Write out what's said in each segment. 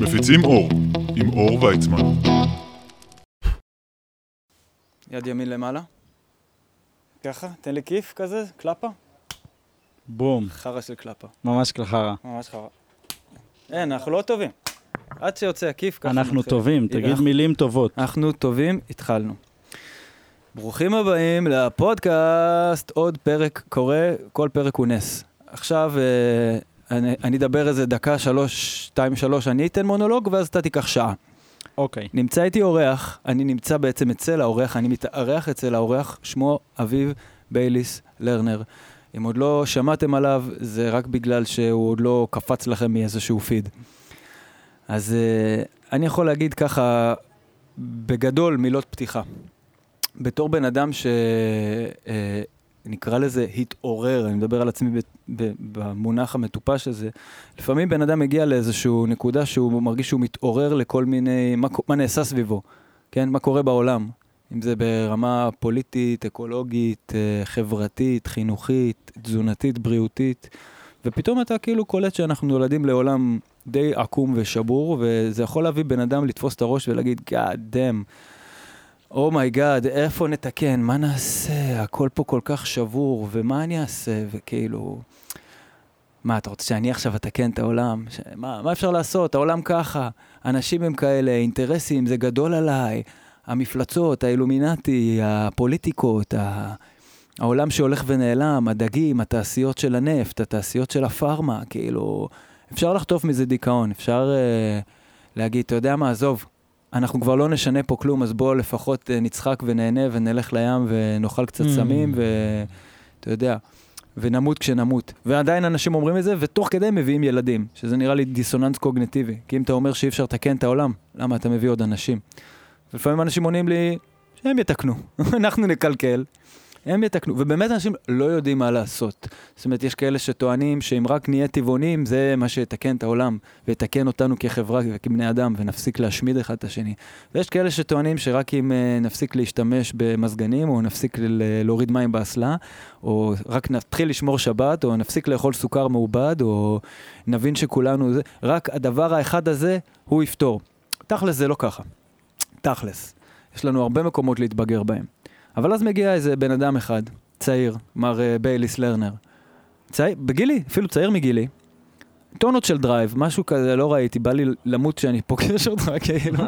מפיצים אור, עם אור ויצמן. יד ימין למעלה. ככה, תן לי כיף כזה, קלפה. בום. חרה של קלפה. ממש חרה. ממש חרה. אין, אנחנו לא טובים. עד שיוצא הכיף ככה. אנחנו טובים, תגיד מילים טובות. אנחנו טובים, התחלנו. ברוכים הבאים לפודקאסט, עוד פרק קורה, כל פרק הוא נס. עכשיו אני אדבר איזה דקה, 3, 2, 3, אני אתן מונולוג ואז אתה תיקח שעה. אוקיי. נמצא איתי אורח, אני נמצא בעצם אצל האורח, אני מתארח אצל האורח, שמו אביב בייליס לרנר. אם עוד לא שמעתם עליו, זה רק בגלל שהוא עוד לא קפץ לכם מאיזשהו פיד. אז אני יכול להגיד ככה, בגדול מילות פתיחה. בתור בן אדם שנקרא לזה התעורר, אני מדבר על עצמי במונח המטופש הזה, לפעמים בן אדם מגיע לאיזשהו נקודה שהוא מרגיש שהוא מתעורר לכל מיני, מה נעשה סביבו, כן? מה קורה בעולם, אם זה ברמה פוליטית, אקולוגית, חברתית, חינוכית, תזונתית, בריאותית, ופתאום אתה כאילו קולט שאנחנו נולדים לעולם די עקום ושבור, וזה יכול להביא בן אדם לתפוס את הראש ולהגיד, God damn, אומייגאד, איפה נתקן? מה נעשה? הכל פה כל כך שבור, ומה אני אעשה? וכאילו, מה, אתה רוצה שאני עכשיו אתקן את העולם? מה אפשר לעשות? העולם ככה, אנשים הם כאלה, אינטרסים, זה גדול עליי, המפלצות, האילומינטי, הפוליטיקות, העולם שהולך ונעלם, הדגים, התעשיות של הנפט, התעשיות של הפארמה, כאילו, אפשר לחטוף מזה דיכאון, אפשר להגיד, אתה יודע מה, עזוב, אנחנו כבר לא נשנה פה כלום, אז בואו לפחות נצחק ונהנה ונלך לים ונאכל קצת סמים ואתה יודע, ונמות כשנמות. ועדיין אנשים אומרים את זה, ותוך כדי מביאים ילדים, שזה נראה לי דיסוננס קוגניטיבי. כי אם אתה אומר שאי אפשר תקן את העולם, למה אתה מביא עוד אנשים? ולפעמים אנשים עונים לי, שהם יתקנו, אנחנו נקלקל, הם יתקנו. ובאמת אנשים לא יודעים מה לעשות. זאת אומרת, יש כאלה שטוענים שאם רק נהיה טבעונים, זה מה שיתקן את העולם, ויתקן אותנו כחברה וכבני אדם, ונפסיק להשמיד אחד את השני. ויש כאלה שטוענים שרק אם נפסיק להשתמש במזגנים, או נפסיק להוריד מים באסלה, או רק נתחיל לשמור שבת, או נפסיק לאכול סוכר מעובד, או נבין שכולנו זה, רק הדבר האחד הזה הוא יפתור. תכלס זה לא ככה. תכלס. יש לנו הרבה מקומות להתבגר בהם. אבל אז מגיע איזה בן אדם אחד, צעיר, מר בייליס לרנר. בגילי, אפילו צעיר מגילי. טונות של דרייב, משהו כזה לא ראיתי, בא לי למות שאני פוגש אותך כאילו.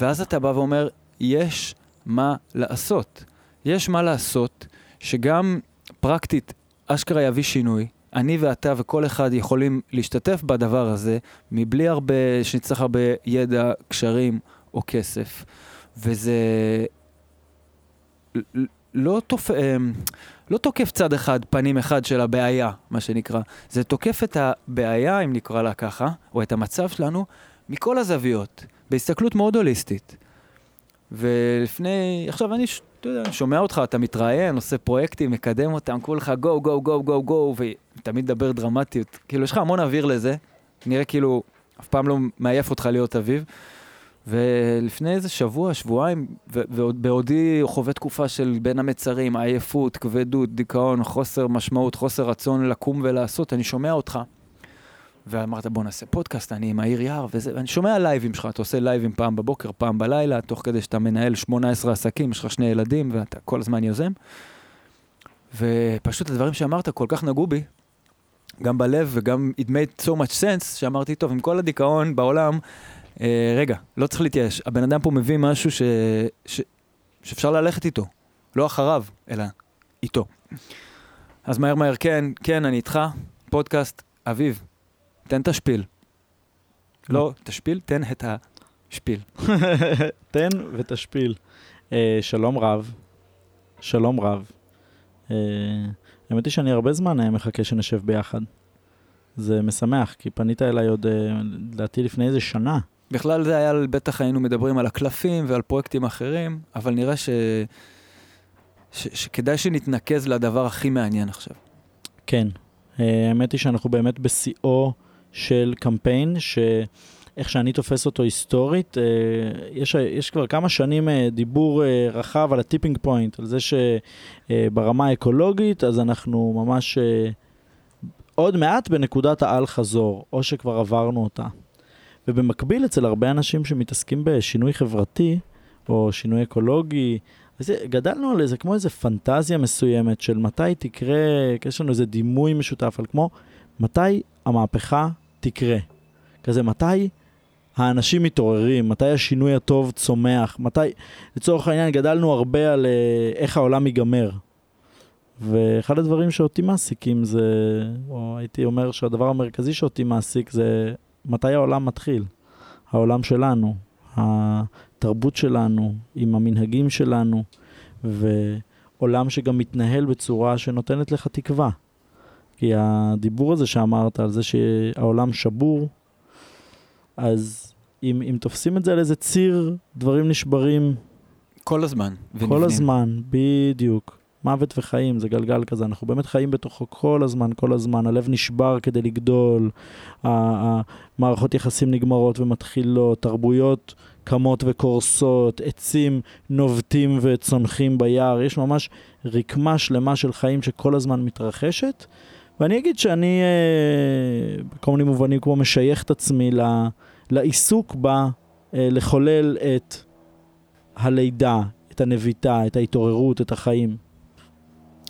ואז אתה בא ואומר, יש מה לעשות. יש מה לעשות, שגם פרקטית אשכרה יביא שינוי. אני ואתה וכל אחד יכולים להשתתף בדבר הזה, מבלי הרבה, שנצטרך הרבה ידע, קשרים או כסף. וזה לא תוקף צד אחד, פנים אחד של הבעיה, מה שנקרא. זה תוקף את הבעיה, אם נקרא לה ככה, או את המצב שלנו, מכל הזוויות, בהסתכלות מאוד הוליסטית. ולפני, עכשיו אני שומע אותך, אתה מתראיין, עושה פרויקטים, מקדם אותם, כולך גו, גו, גו, גו, גו, ותמיד דבר דרמטיות. כאילו, יש לך המון אוויר לזה, נראה כאילו, אף פעם לא מעייף אותך להיות אביב. ולפני איזה שבוע, שבועיים, בעודי חווה תקופה של בין המצרים, עייפות, כבדות, דיכאון, חוסר משמעות, חוסר רצון לקום ולעשות, אני שומע אותך, ואמרת בוא נעשה פודקאסט, אני עם העיר יער, ואני שומע לייבים שלך, אתה עושה לייבים פעם בבוקר, פעם בלילה, תוך כדי שאתה מנהל 18 עסקים, יש לך 2 ילדים, ואתה כל הזמן יוזם, ופשוט הדברים שאמרת כל כך נגעו בי, גם בלב וגם it made so much sense, שאמרתי טוב, עם כל הדיכאון בעולם, רגע, לא צריך להתייאש, הבן אדם פה מביא משהו שאפשר ללכת איתו, לא אחריו, אלא איתו. אז מהר, כן, אני איתך, פודקאסט, אביב, תן תשפיל. לא, תשפיל, תן את השפיל. תן ותשפיל. שלום רב. האמת היא שאני הרבה זמן מחכה שנשב ביחד. זה משמח, כי פנית אליי עוד, לדעתי לפני איזה שנה. בכלל זה היה, בטח היינו מדברים על הקלפים ועל פרויקטים אחרים, אבל נראה שכדאי שנתנקז לדבר הכי מעניין עכשיו. כן, האמת היא שאנחנו באמת בשיאו של קמפיין, איך שאני תופס אותו היסטורית, יש כבר כמה שנים דיבור רחב על הטיפינג פוינט, על זה שברמה האקולוגית, אז אנחנו ממש עוד מעט בנקודת העל חזור, או שכבר עברנו אותה. ובמקביל אצל הרבה אנשים שמתעסקים בשינוי חברתי, או שינוי אקולוגי, אז גדלנו על איזה, כמו איזה פנטזיה מסוימת של מתי תקרה, יש לנו איזה דימוי משותף, על כמו מתי המהפכה תקרה. כזה מתי האנשים מתעוררים, מתי השינוי הטוב צומח, מתי, לצורך העניין גדלנו הרבה על איך העולם ייגמר. ואחד הדברים שאותי מעסיקים זה, או הייתי אומר שהדבר המרכזי שאותי מעסיק זה מתי העולם מתחיל, העולם שלנו, התרבות שלנו, עם המנהגים שלנו, ועולם שגם מתנהל בצורה שנותנת לך תקווה. כי הדיבור הזה שאמרת על זה שהעולם שבור, אז אם תופסים את זה על איזה ציר, דברים נשברים. כל הזמן. כל הזמן, בדיוק. מוות וחיים, זה גלגל כזה, אנחנו באמת חיים בתוכו כל הזמן, כל הזמן, הלב נשבר כדי לגדול, המערכות יחסים נגמרות ומתחילות, תרבויות קמות וקורסות, עצים נובטים וצונחים ביער, יש ממש רקמה שלמה של חיים שכל הזמן מתרחשת, ואני אגיד שאני, בכל מיני מובנים, כמו משייך את עצמי לעיסוק בה, לחולל את הלידה, את הנביטה, את ההתעוררות, את החיים.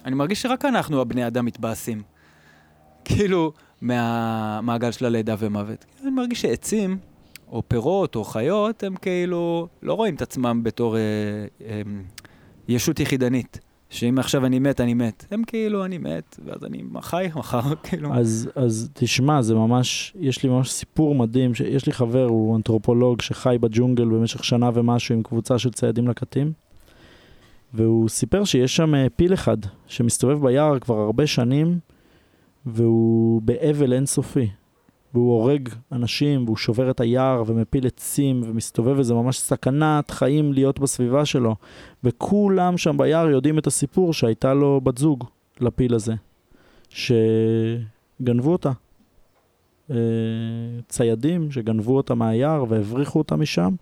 אני מרגיש שרק אנחנו, הבני אדם, מתבאסים. כאילו, מהמעגל של הלידה ומוות. אני מרגיש שעצים, או פירות, או חיות, הם כאילו לא רואים את עצמם בתור ישות יחידנית. שאם עכשיו אני מת, אני מת. הם כאילו, אני מת, ואז אני חי, מחר, כאילו. אז תשמע, זה ממש, יש לי ממש סיפור מדהים, שיש לי חבר, הוא אנתרופולוג שחי בג'ונגל במשך שנה ומשהו, עם קבוצה של ציידים לקטים. והוא סיפר שיש שם פיל אחד שמסתובב ביער כבר הרבה שנים, והוא באבל אינסופי, והוא הורג אנשים, והוא שובר את היער ומפיל עצים ומסתובב, וזה ממש סכנת חיים להיות בסביבה שלו. וכולם שם ביער יודעים את הסיפור שהייתה לו בת זוג לפיל הזה, שגנבו אותה. ציידים שגנבו אותה מהיער והבריחו אותה משם,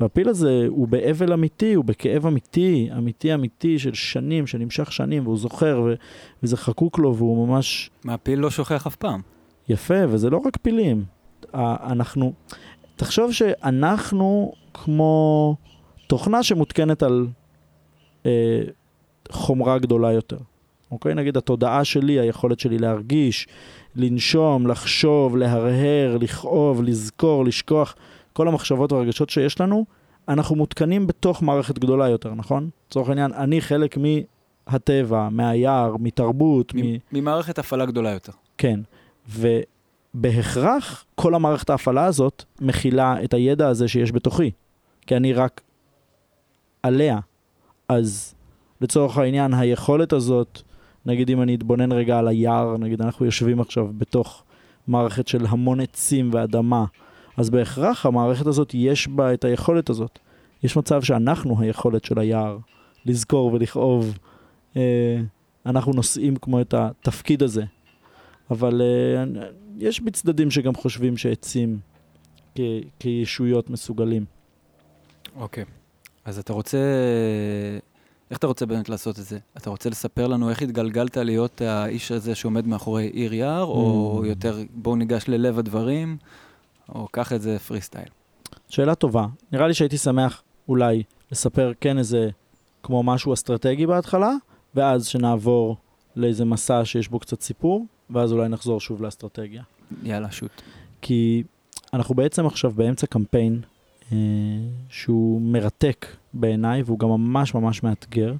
והפיל הזה הוא באבל אמיתי, הוא בכאב אמיתי, אמיתי אמיתי של שנים, שנמשך שנים, והוא זוכר וזה חקוק לו, והוא ממש... מהפיל לא שוכח אף פעם. יפה, וזה לא רק פילים. אנחנו... תחשוב שאנחנו כמו תוכנה שמותקנת על חומרה גדולה יותר. אוקיי? נגיד התודעה שלי, היכולת שלי להרגיש, לנשום, לחשוב, להרהר, לכאוב, לזכור, לשכוח, כל המחשבות והרגשות שיש לנו, אנחנו מותקנים בתוך מערכת גדולה יותר, נכון? לצורך העניין, אני חלק מהטבע, מהיער, מתרבות, ממערכת הפעלה גדולה יותר. כן, ובהכרח כל המערכת ההפעלה הזאת מכילה את הידע הזה שיש בתוכי, כי אני רק עליה. אז לצורך העניין, היכולת הזאת, נגיד אם אני אתבונן רגע על היער, נגיד אנחנו יושבים עכשיו בתוך מערכת של המון עצים ואדמה, אז בהכרח המערכת הזאת יש בה את היכולת הזאת. יש מצב שאנחנו היכולת של היער לזכור ולכאוב, אנחנו נושאים כמו את התפקיד הזה. אבל יש בצדדים שגם חושבים שעצים כישויות מסוגלים. אוקיי, אז אתה רוצה... איך אתה רוצה באמת לעשות את זה? אתה רוצה לספר לנו איך התגלגלת להיות האיש הזה שעומד מאחורי עיר יער, או יותר בואו ניגש ללב הדברים, או קח את זה פרי סטייל? שאלה טובה. נראה לי שהייתי שמח אולי לספר כן איזה כמו משהו אסטרטגי בהתחלה, ואז שנעבור לאיזה מסע שיש בו קצת סיפור, ואז אולי נחזור שוב לאסטרטגיה. יאללה, שוט. כי אנחנו בעצם עכשיו באמצע קמפיין, שהוא מרתק בעיניי, והוא גם ממש ממש מאתגר,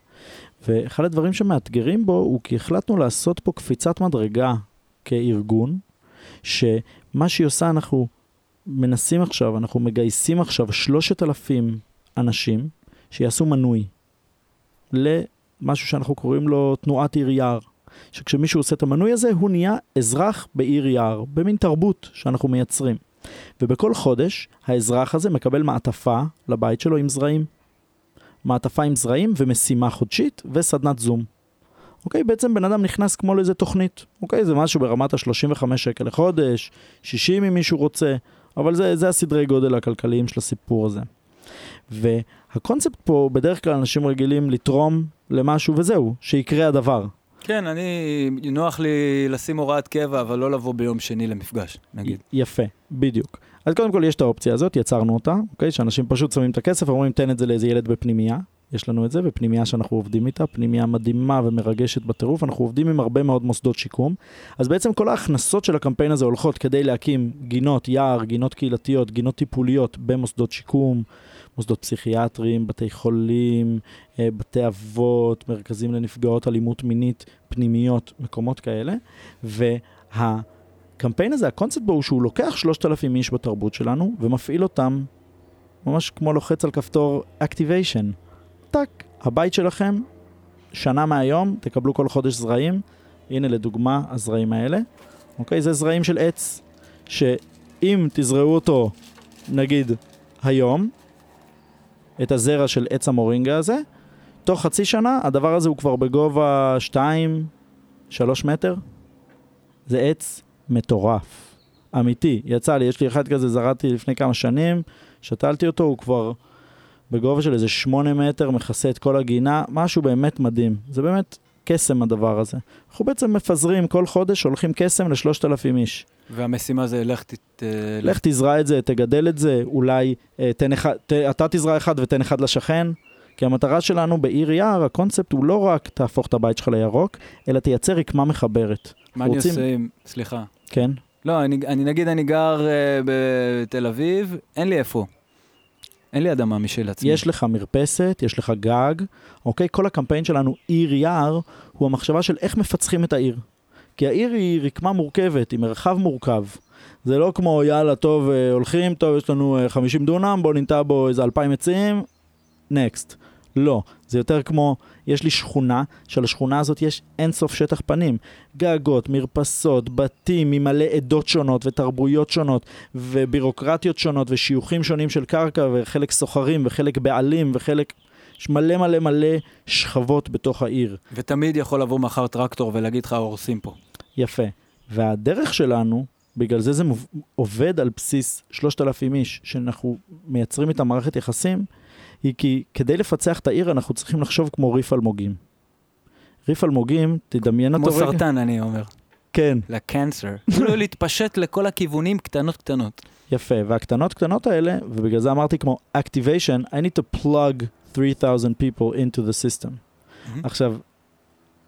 ואחד הדברים שמאתגרים בו הוא כי החלטנו לעשות פה קפיצת מדרגה כארגון, שמה שהיא עושה אנחנו מנסים עכשיו, אנחנו מגייסים עכשיו 3,000 אנשים שיעשו מנוי למשהו שאנחנו קוראים לו תנועת עיר יער, שכשמישהו עושה את המנוי הזה הוא נהיה אזרח בעיר יער, במין תרבות שאנחנו מייצרים. ובכל חודש האזרח הזה מקבל מעטפה לבית שלו עם זרעים. מעטפה עם זרעים ומשימה חודשית וסדנת זום. אוקיי, בעצם בן אדם נכנס כמו לאיזה תוכנית. אוקיי, זה משהו ברמת ה-35 שקל לחודש, 60 אם מישהו רוצה. אבל זה הסדרי גודל הכלכליים של הסיפור הזה. והקונספט פה, בדרך כלל אנשים רגילים לתרום למשהו וזהו, שיקרה הדבר. כן, אני נוח לי לשים הוראת קבע, אבל לא לבוא ביום שני למפגש, נגיד. יפה, בדיוק. אז קודם כל יש את האופציה הזאת, יצרנו אותה, אוקיי? שאנשים פשוט שמים את הכסף, אומרים, תן את זה לאיזה ילד בפנימיה. יש לנו את זה, ופנימיה שאנחנו עובדים איתה, פנימיה מדהימה ומרגשת בטירוף, אנחנו עובדים עם הרבה מאוד מוסדות שיקום. אז בעצם כל ההכנסות של הקמפיין הזה הולכות כדי להקים גינות יער, גינות קהילתיות, גינות טיפוליות במוסדות שיקום, מוסדות פסיכיאטריים, בתי חולים, בתי אבות, מרכזים לנפגעות אלימות מינית, פנימיות, מקומות כאלה. והקמפיין הזה, הקונספט בו הוא שהוא לוקח 3,000 איש בתרבות שלנו, ומפעיל אותם ממש כמו לוחץ על כפתור activation. טק, הבית שלכם, שנה מהיום, תקבלו כל חודש זרעים. הנה לדוגמה, הזרעים האלה. אוקיי, זה זרעים של עץ, שאם תזרעו אותו, נגיד, היום, את הזרע של עץ המורינגה הזה, תוך חצי שנה, הדבר הזה הוא כבר בגובה 2-3 מטר. זה עץ מטורף. אמיתי, יצא לי, יש לי אחד כזה, זרעתי לפני כמה שנים, שתלתי אותו, הוא כבר בגובה של איזה 8 מטר, מכסה את כל הגינה, משהו באמת מדהים. זה באמת קסם הדבר הזה. אנחנו בעצם מפזרים כל חודש, הולכים קסם ל3,000 איש. והמשימה זה, לך תזרע את זה, תגדל את זה, אולי אתה תזרע אחד ותן אחד לשכן, כי המטרה שלנו בעיר יער, הקונספט הוא לא רק תהפוך את הבית שלך לירוק, אלא תייצר רקמה מחברת. מה אני עושה עם, סליחה. כן? לא, אני נגיד, אני גר בתל אביב, אין לי איפה. אין לי אדמה משל עצמי. יש לך מרפסת, יש לך גג, אוקיי? כל הקמפיין שלנו, עיר יער, הוא המחשבה של איך מפצחים את העיר. כי העיר היא רקמה מורכבת, היא מרחב מורכב. זה לא כמו, יאללה, טוב, הולכים, טוב, יש לנו 50 דונם, בוא ננטע בו איזה 2,000 עצים, נקסט. לא, זה יותר כמו, יש לי שכונה, שלשכונה הזאת יש אינסוף שטח פנים. גגות, מרפסות, בתים, ממלא עדות שונות ותרבויות שונות, ובירוקרטיות שונות, ושיוכים שונים של קרקע, וחלק סוחרים, וחלק בעלים, וחלק מלא מלא מלא שכבות בתוך העיר. ותמיד יכול לבוא מחר טרקטור ולהגיד לך, הורסים פה. יפה. והדרך שלנו, בגלל זה עובד על בסיס 3,000 איש, שאנחנו מייצרים איתם מערכת יחסים, היא כי כדי לפצח את העיר אנחנו צריכים לחשוב כמו ריף אלמוגים. ריף אלמוגים, תדמיין אותו רגע. כמו סרטן, אני אומר. כן. לקנסר. כאילו להתפשט לכל הכיוונים קטנות-קטנות. יפה, והקטנות-קטנות האלה, ובגלל זה אמרתי כמו activation, I need to plug 3,000 people into the system. עכשיו,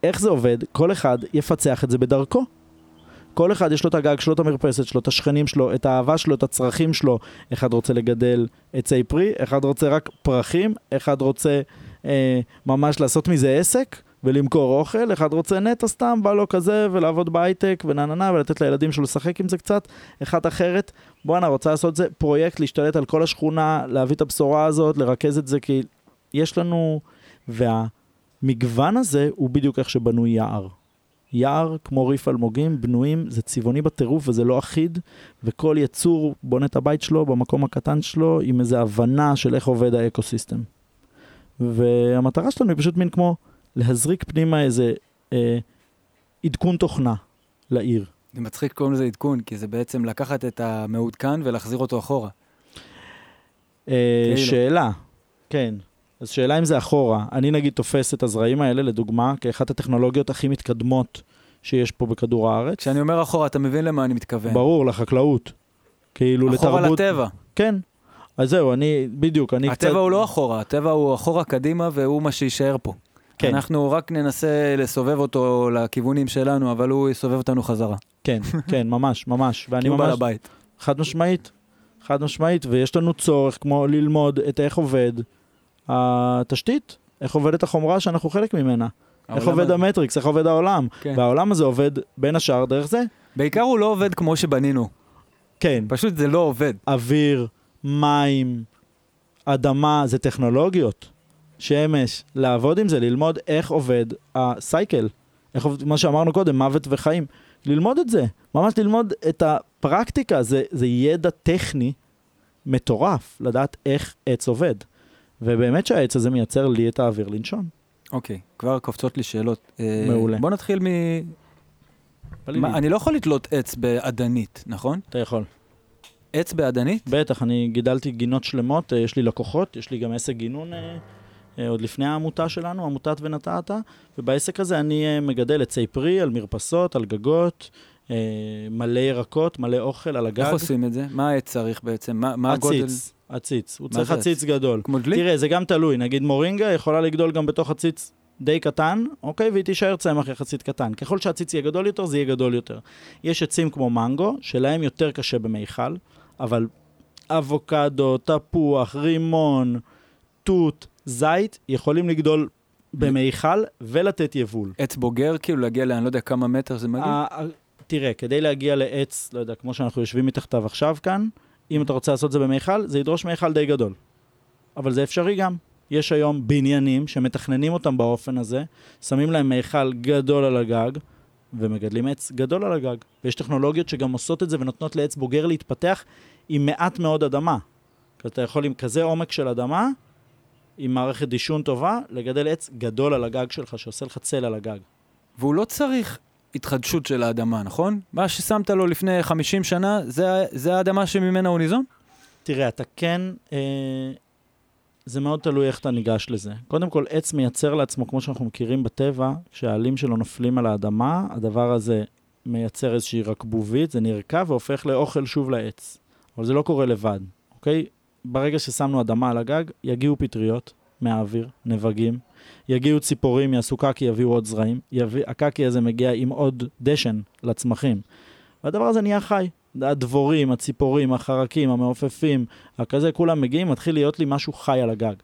איך זה עובד? כל אחד יפצח את זה בדרכו. כל אחד יש לו את הגג שלו, את המרפסת שלו, את השכנים שלו, את האהבה שלו, את הצרכים שלו. אחד רוצה לגדל עצי פרי, אחד רוצה רק פרחים, אחד רוצה ממש לעשות מזה עסק ולמכור אוכל, אחד רוצה נטע סתם, בא לו כזה ולעבוד בהייטק ונעננה ולתת לילדים שלו לשחק עם זה קצת. אחד אחרת, בואנה, רוצה לעשות זה פרויקט, להשתלט על כל השכונה, להביא את הבשורה הזאת, לרכז את זה, כי יש לנו, והמגוון הזה הוא בדיוק איך שבנוי יער. יער, כמו ריף אלמוגים, בנויים, זה צבעוני בטירוף וזה לא אחיד, וכל יצור בונה את הבית שלו במקום הקטן שלו עם איזו הבנה של איך עובד האקוסיסטם. והמטרה שלנו היא פשוט מין כמו להזריק פנימה איזה עדכון תוכנה לעיר. אני מצחיק קוראים לזה עדכון, כי זה בעצם לקחת את המעודכן ולהחזיר אותו אחורה. שאלה, כן. אז שאלה אם זה אחורה, אני נגיד תופס את הזרעים האלה, לדוגמה, כאחת הטכנולוגיות הכי מתקדמות שיש פה בכדור הארץ. כשאני אומר אחורה, אתה מבין למה אני מתכוון. ברור, לחקלאות. כאילו אחורה לתרבות. לטבע. כן. אז זהו, אני, בדיוק, אני הטבע קצת הוא לא אחורה, הטבע הוא אחורה קדימה, והוא מה שישאר פה. כן. אנחנו רק ננסה לסובב אותו לכיוונים שלנו, אבל הוא יסובב אותנו חזרה. כן, כן, ממש, ממש. ואני ממש בעל הבית. חד משמעית, ויש לנו צורך כמו ללמוד את איך עובד התשתית, איך עובדת החומרה שאנחנו חלק ממנה, איך עובד המטריקס, איך עובד העולם, והעולם הזה עובד בין השאר דרך זה. בעיקר הוא לא עובד כמו שבנינו. כן. פשוט זה לא עובד. אוויר, מים, אדמה, זה טכנולוגיות, שמש, לעבוד עם זה, ללמוד איך עובד הסייקל, מה שאמרנו קודם, מוות וחיים, ללמוד את זה, ממש ללמוד את הפרקטיקה, זה ידע טכני מטורף, לדעת איך עץ עובד. ובאמת שהעץ הזה מייצר לי את האוויר לנשום. אוקיי, כבר קופצות לי שאלות. מעולה. בוא נתחיל אני לא יכול לתלות עץ באדנית, נכון? אתה יכול. עץ בעדנית? בטח, אני גידלתי גינות שלמות, יש לי לקוחות, יש לי גם עסק גינון עוד לפני העמותה שלנו, עמותת ונטעת, ובעסק הזה אני מגדל עצי פרי, על מרפסות, על גגות, מלא ירקות, מלא אוכל על הגג. איך עושים את זה? מה העץ צריך בעצם? מה הגודל? עציץ, הוא צריך עציץ גדול. כמו דלי? תראה, זה גם תלוי, נגיד מורינגה יכולה לגדול גם בתוך עציץ די קטן, אוקיי, והיא תישאר צמח יחסית קטן. ככל שהעציץ יהיה גדול יותר, זה יהיה גדול יותר. יש עצים כמו מנגו, שלהם יותר קשה במיכל, אבל אבוקדו, תפוח, רימון, תות, זית, יכולים לגדול במיכל ולתת יבול. עץ בוגר, כאילו להגיע לאן, לא יודע כמה מטר זה מגיע? תראה, כדי להגיע לעץ, לא יודע, כמו שאנחנו יושבים מתחתיו עכשיו כאן, אם אתה רוצה לעשות את זה במיכל, זה ידרוש מיכל די גדול. אבל זה אפשרי גם. יש היום בניינים שמתכננים אותם באופן הזה, שמים להם מיכל גדול על הגג, ומגדלים עץ גדול על הגג. ויש טכנולוגיות שגם עושות את זה ונותנות לעץ בוגר להתפתח עם מעט מאוד אדמה. כי אתה יכול עם כזה עומק של אדמה, עם מערכת דישון טובה, לגדל עץ גדול על הגג שלך, שעושה לך צל על הגג. והוא לא צריך התחדשות של האדמה, נכון? מה ששמת לו לפני 50 שנה, זה האדמה שממנה הוא ניזון? תראה, אתה כן... זה מאוד תלוי איך אתה ניגש לזה. קודם כל, עץ מייצר לעצמו, כמו שאנחנו מכירים בטבע, כשהעלים שלו נופלים על האדמה, הדבר הזה מייצר איזושהי רקבובית, זה נרקב והופך לאוכל שוב לעץ. אבל זה לא קורה לבד, אוקיי? ברגע ששמנו אדמה על הגג, יגיעו פטריות מהאוויר, נבגים, יגיעו ציפורים, יעשו קקי, יביאו עוד זרעים, הקקי הזה מגיע עם עוד דשן לצמחים. והדבר הזה נהיה חי. הדבורים, הציפורים, החרקים, המעופפים, כזה, כולם מגיעים, מתחיל להיות לי משהו חי על הגג.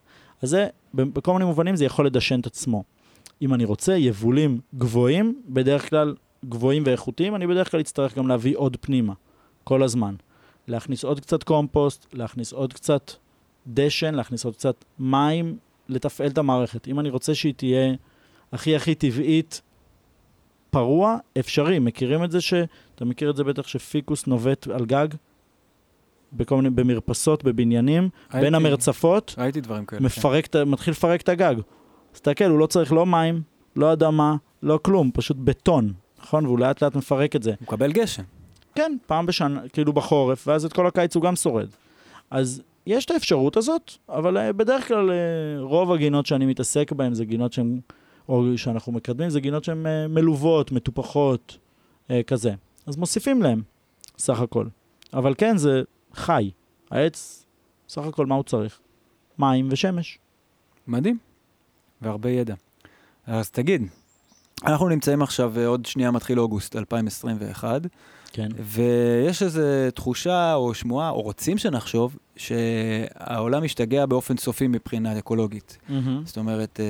אז זה, בכל מיני מובנים, זה יכול לדשן את עצמו. אם אני רוצה יבולים גבוהים, בדרך כלל גבוהים ואיכותיים, אני בדרך כלל אצטרך גם להביא עוד פנימה, כל הזמן. להכניס עוד קצת קומפוסט, להכניס עוד קצת דשן, להכניס עוד קצת מים, לתפעל את המערכת. אם אני רוצה שהיא תהיה הכי הכי טבעית, פרוע, אפשרי. מכירים את זה אתה מכיר את זה בטח שפיקוס נובט על גג, בכל מיני, במרפסות, בבניינים, בין המרצפות, הייתי דברים כאלה. מתחיל לפרק את הגג. תסתכל, הוא לא צריך לא מים, לא אדמה, לא כלום, פשוט בטון, נכון? והוא לאט לאט מפרק את זה. הוא מקבל גשם. כן, פעם בשנה, כאילו בחורף, ואז את כל הקיץ הוא גם שורד. אז יש את האפשרות הזאת, אבל בדרך כלל רוב הגינות שאני מתעסק בהן זה גינות שהן, או שאנחנו מקדמים, זה גינות שהן מלוות, מטופחות, כזה. אז מוסיפים להם, סך הכל. אבל כן, זה חי. העץ, סך הכל מה הוא צריך? מים ושמש. מדהים. והרבה ידע. אז תגיד, אנחנו נמצאים עכשיו, עוד שנייה מתחיל אוגוסט 2021, כן. ויש איזו תחושה או שמועה, או רוצים שנחשוב, שהעולם השתגע באופן סופי מבחינה אקולוגית. זאת אומרת,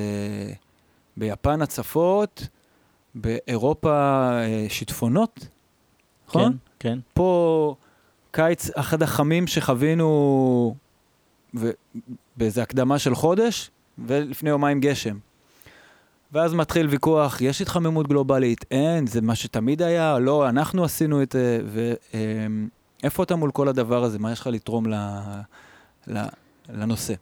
ביפן הצפות, באירופה שיטפונות, נכון? כן, כן. פה קיץ אחד החמים שחווינו באיזו הקדמה של חודש, ולפני יומיים גשם. ואז מתחיל ויכוח, יש התחממות גלובלית, אין, זה מה שתמיד היה, לא, אנחנו עשינו את זה, ואיפה אתה מול כל הדבר הזה? מה יש לך לתרום לנושא?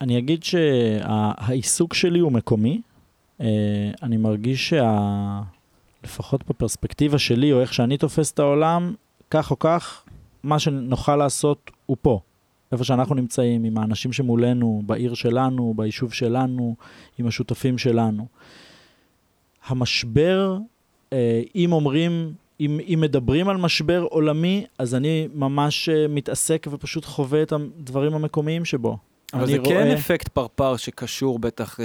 אני אגיד שהעיסוק שלי הוא מקומי, אני מרגיש לפחות בפרספקטיבה שלי, או איך שאני תופס את העולם, כך או כך, מה שנוכל לעשות הוא פה. איפה שאנחנו נמצאים, עם האנשים שמולנו, בעיר שלנו, ביישוב שלנו, עם השותפים שלנו. המשבר, אם מדברים על משבר עולמי, אז אני ממש מתעסק ופשוט חווה את הדברים המקומיים שבו. אבל זה כן אפקט פרפר שקשור בטח,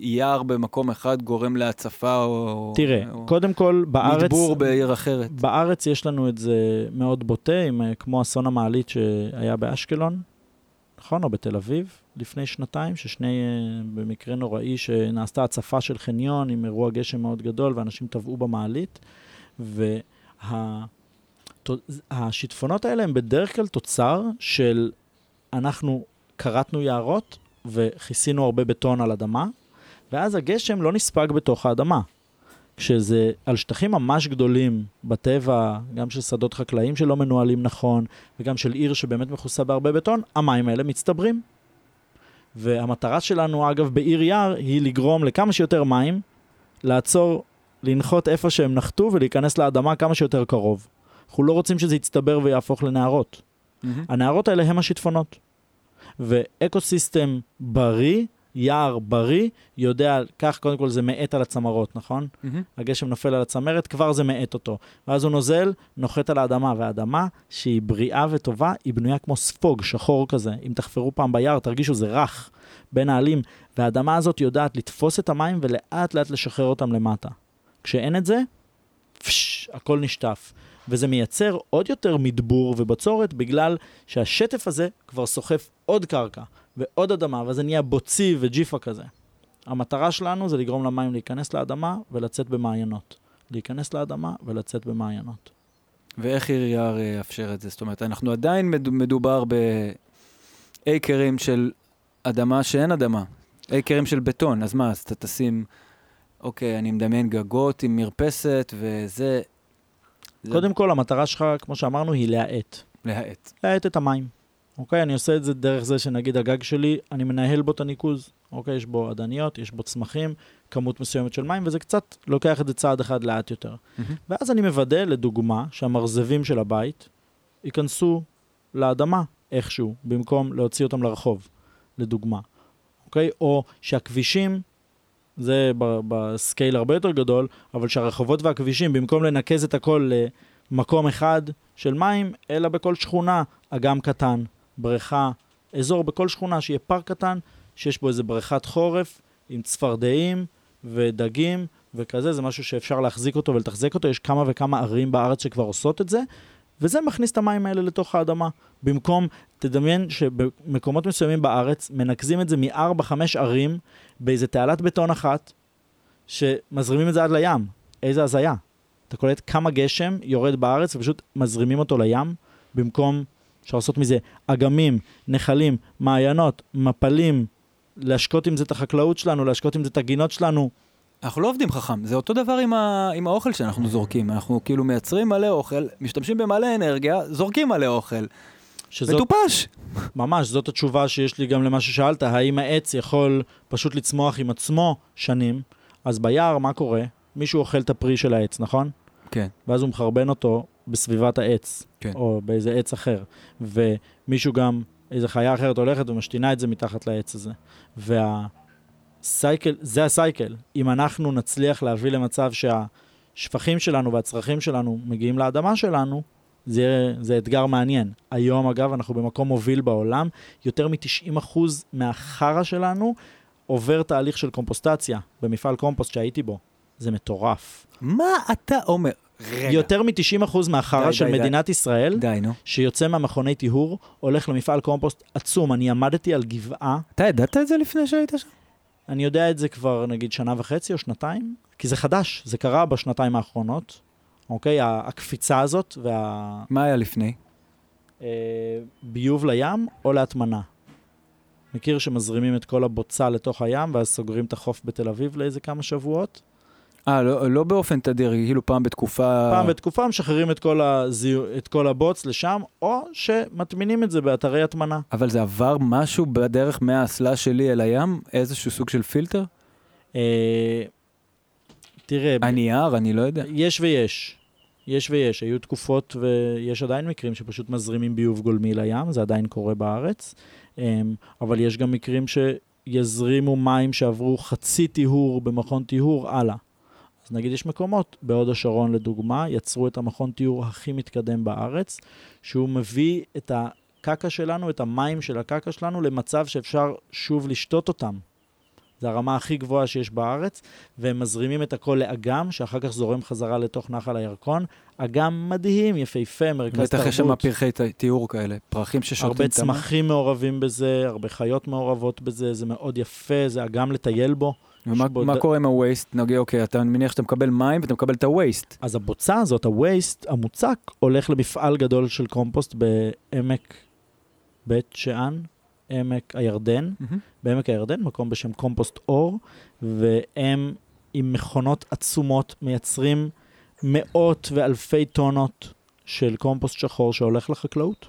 יער במקום אחד גורם להצפה או... תראה, קודם כל בארץ... מדבור בעיר אחרת. בארץ יש לנו את זה מאוד בוטה, כמו אסון המעלית שהיה באשקלון, נכון? או בתל אביב, לפני שנתיים, במקרה נוראי שנעשתה הצפה של חניון עם אירוע גשם מאוד גדול, ואנשים טבעו במעלית, והשיטפונות האלה הם בדרך כלל תוצר של אנחנו... קרטנו יערות וכיסינו הרבה בטון על אדמה, ואז הגשם לא נספג בתוך האדמה. כשזה על שטחים ממש גדולים בטבע, גם של שדות חקלאים שלא מנוהלים נכון, וגם של עיר שבאמת מכוסה בהרבה בטון, המים האלה מצטברים. והמטרה שלנו, אגב, בעיר יער, היא לגרום לכמה שיותר מים, לעצור, לנחות איפה שהם נחתו ולהיכנס לאדמה כמה שיותר קרוב. אנחנו לא רוצים שזה יצטבר ויהפוך לנערות. הנערות האלה הם השיטפונות. ואקוסיסטם בריא, יער בריא, יודע, כך קודם כל זה מעט על הצמרות, נכון? הגשם נופל על הצמרת, כבר זה מעט אותו. ואז הוא נוזל, נוחת על האדמה, והאדמה שהיא בריאה וטובה, היא בנויה כמו ספוג, שחור כזה. אם תחפרו פעם ביער, תרגישו זה רך בין העלים, והאדמה הזאת יודעת לתפוס את המים ולאט לאט לשחרר אותם למטה. כשאין את זה, פש, הכל נשטף. וזה מייצר עוד יותר מדבור ובצורת, בגלל שהשטף הזה כבר סוחף עוד קרקע ועוד אדמה, וזה נהיה בוצי וג'יפה כזה. המטרה שלנו זה לגרום למים להיכנס לאדמה ולצאת במעיינות. להיכנס לאדמה ולצאת במעיינות. ואיך ירייר אפשר את זה? זאת אומרת, אנחנו עדיין מדובר באקרים של אדמה שאין אדמה. אקרים של בטון, אז מה? אז אתה תשים, אוקיי, אני מדמיין גגות עם מרפסת וזה... קודם כל, המטרה שלך, כמו שאמרנו, היא להעט. להעט. להעט את המים. אוקיי, אני עושה את זה דרך זה שנגיד הגג שלי, אני מנהל בו את הניקוז. אוקיי, יש בו עדניות, יש בו צמחים, כמות מסוימת של מים, וזה קצת לוקח את זה צעד אחד לאט יותר. ואז אני מוודא, לדוגמה, שהמרזבים של הבית ייכנסו לאדמה איכשהו, במקום להוציא אותם לרחוב, לדוגמה. אוקיי? או שהכבישים... זה בסקייל הרבה יותר גדול, אבל שהרחובות והכבישים, במקום לנקז את הכל למקום אחד של מים, אלא בכל שכונה, אגם קטן, בריכה, אזור בכל שכונה, שיהיה פארק קטן, שיש בו איזה בריכת חורף, עם צפרדעים ודגים וכזה, זה משהו שאפשר להחזיק אותו ולתחזק אותו, יש כמה וכמה ערים בארץ שכבר עושות את זה, וזה מכניס את המים האלה לתוך האדמה. במקום, תדמיין שבמקומות מסוימים בארץ, מנקזים את זה מ-4-5 ערים, באיזה תעלת בטון אחת, שמזרימים את זה עד לים. איזה הזיה. אתה קולט כמה גשם יורד בארץ, ופשוט מזרימים אותו לים, במקום שעושות מזה אגמים, נחלים, מעיינות, מפלים, להשקות עם זה את החקלאות שלנו, להשקות עם זה את הגינות שלנו. אנחנו לא עובדים חכם, זה אותו דבר עם האוכל שאנחנו זורקים, אנחנו כאילו מייצרים מלא אוכל, משתמשים במלא אנרגיה, זורקים מלא אוכל, מטופש. ממש, זאת התשובה שיש לי גם למה ששאלת, האם העץ יכול פשוט לצמוח עם עצמו שנים, אז ביער מה קורה? מישהו אוכל את הפרי של העץ, נכון? כן. ואז הוא מחרבן אותו בסביבת העץ, או באיזה עץ אחר, ומישהו גם, איזה חיה אחרת הולכת ומשתינה את זה מתחת לעץ הזה, סייקל, זה הסייקל. אם אנחנו נצליח להביא למצב שהשפכים שלנו והצרכים שלנו מגיעים לאדמה שלנו, זה אתגר מעניין. היום, אגב, אנחנו במקום מוביל בעולם, יותר מ-90% מהחרה שלנו עובר תהליך של קומפוסטציה, במפעל קומפוסט שהייתי בו. זה מטורף. מה אתה אומר? רגע. יותר מ-90% מהחרה של מדינת ישראל, שיוצא מהמכוני טיהור, הולך למפעל קומפוסט עצום. אני עמדתי על גבעה. אתה ידעת את זה לפני שהיית שם? אני יודע את זה כבר, נגיד, 1.5 או 2, כי זה חדש, זה קרה בשנתיים האחרונות, אוקיי? הקפיצה הזאת וה... מה היה לפני? ביוב לים או להטמנה. מכיר שמזרימים את כל הבוצה לתוך הים, ואז סוגרים את החוף בתל אביב לאיזה כמה שבועות? לא באופן תדיר, כאילו פעם בתקופה... פעם בתקופה משחררים את כל הבוץ לשם, או שמטמינים את זה באתרי התמנה. אבל זה עבר משהו בדרך מהאסלה שלי אל הים? איזשהו סוג של פילטר? תראה... הנייר, אני לא יודע. יש ויש. יש ויש. היו תקופות ויש עדיין מקרים שפשוט מזרימים ביוב גולמי לים, זה עדיין קורה בארץ. אבל יש גם מקרים שיזרימו מים שעברו חצי טיהור במכון טיהור הלאה. נגיד יש מקומות, בהוד השרון לדוגמה, יצרו את המכון טיהור הכי מתקדם בארץ, שהוא מביא את הקקה שלנו, את המים של הקקה שלנו, למצב שאפשר שוב לשתות אותם. זו הרמה הכי גבוהה שיש בארץ, והם מזרימים את הכל לאגם, שאחר כך זורם חזרה לתוך נחל הירקון. אגם מדהים, יפהפה, מרכז תרבות. ואתה אחרי שם פרחי תיאור כאלה, פרחים ששותים הרבה תמה. צמחים מעורבים בזה, הרבה חיות מעורבות בזה, זה מאוד יפה, זה אגם לטייל בו. ומה קורה עם הווייסט? נגיד, אוקיי, אתה מניח שאתה מקבל מים ואתה מקבל את הווייסט. אז הבוצה הזאת, הווייסט המוצק, הולך למפעל גדול של קומפוסט בעמק בית שאן, עמק הירדן, בעמק הירדן, מקום בשם קומפוסט אור, והם עם מכונות עצומות מייצרים מאות ואלפי טונות של קומפוסט שחור שהולך לחקלאות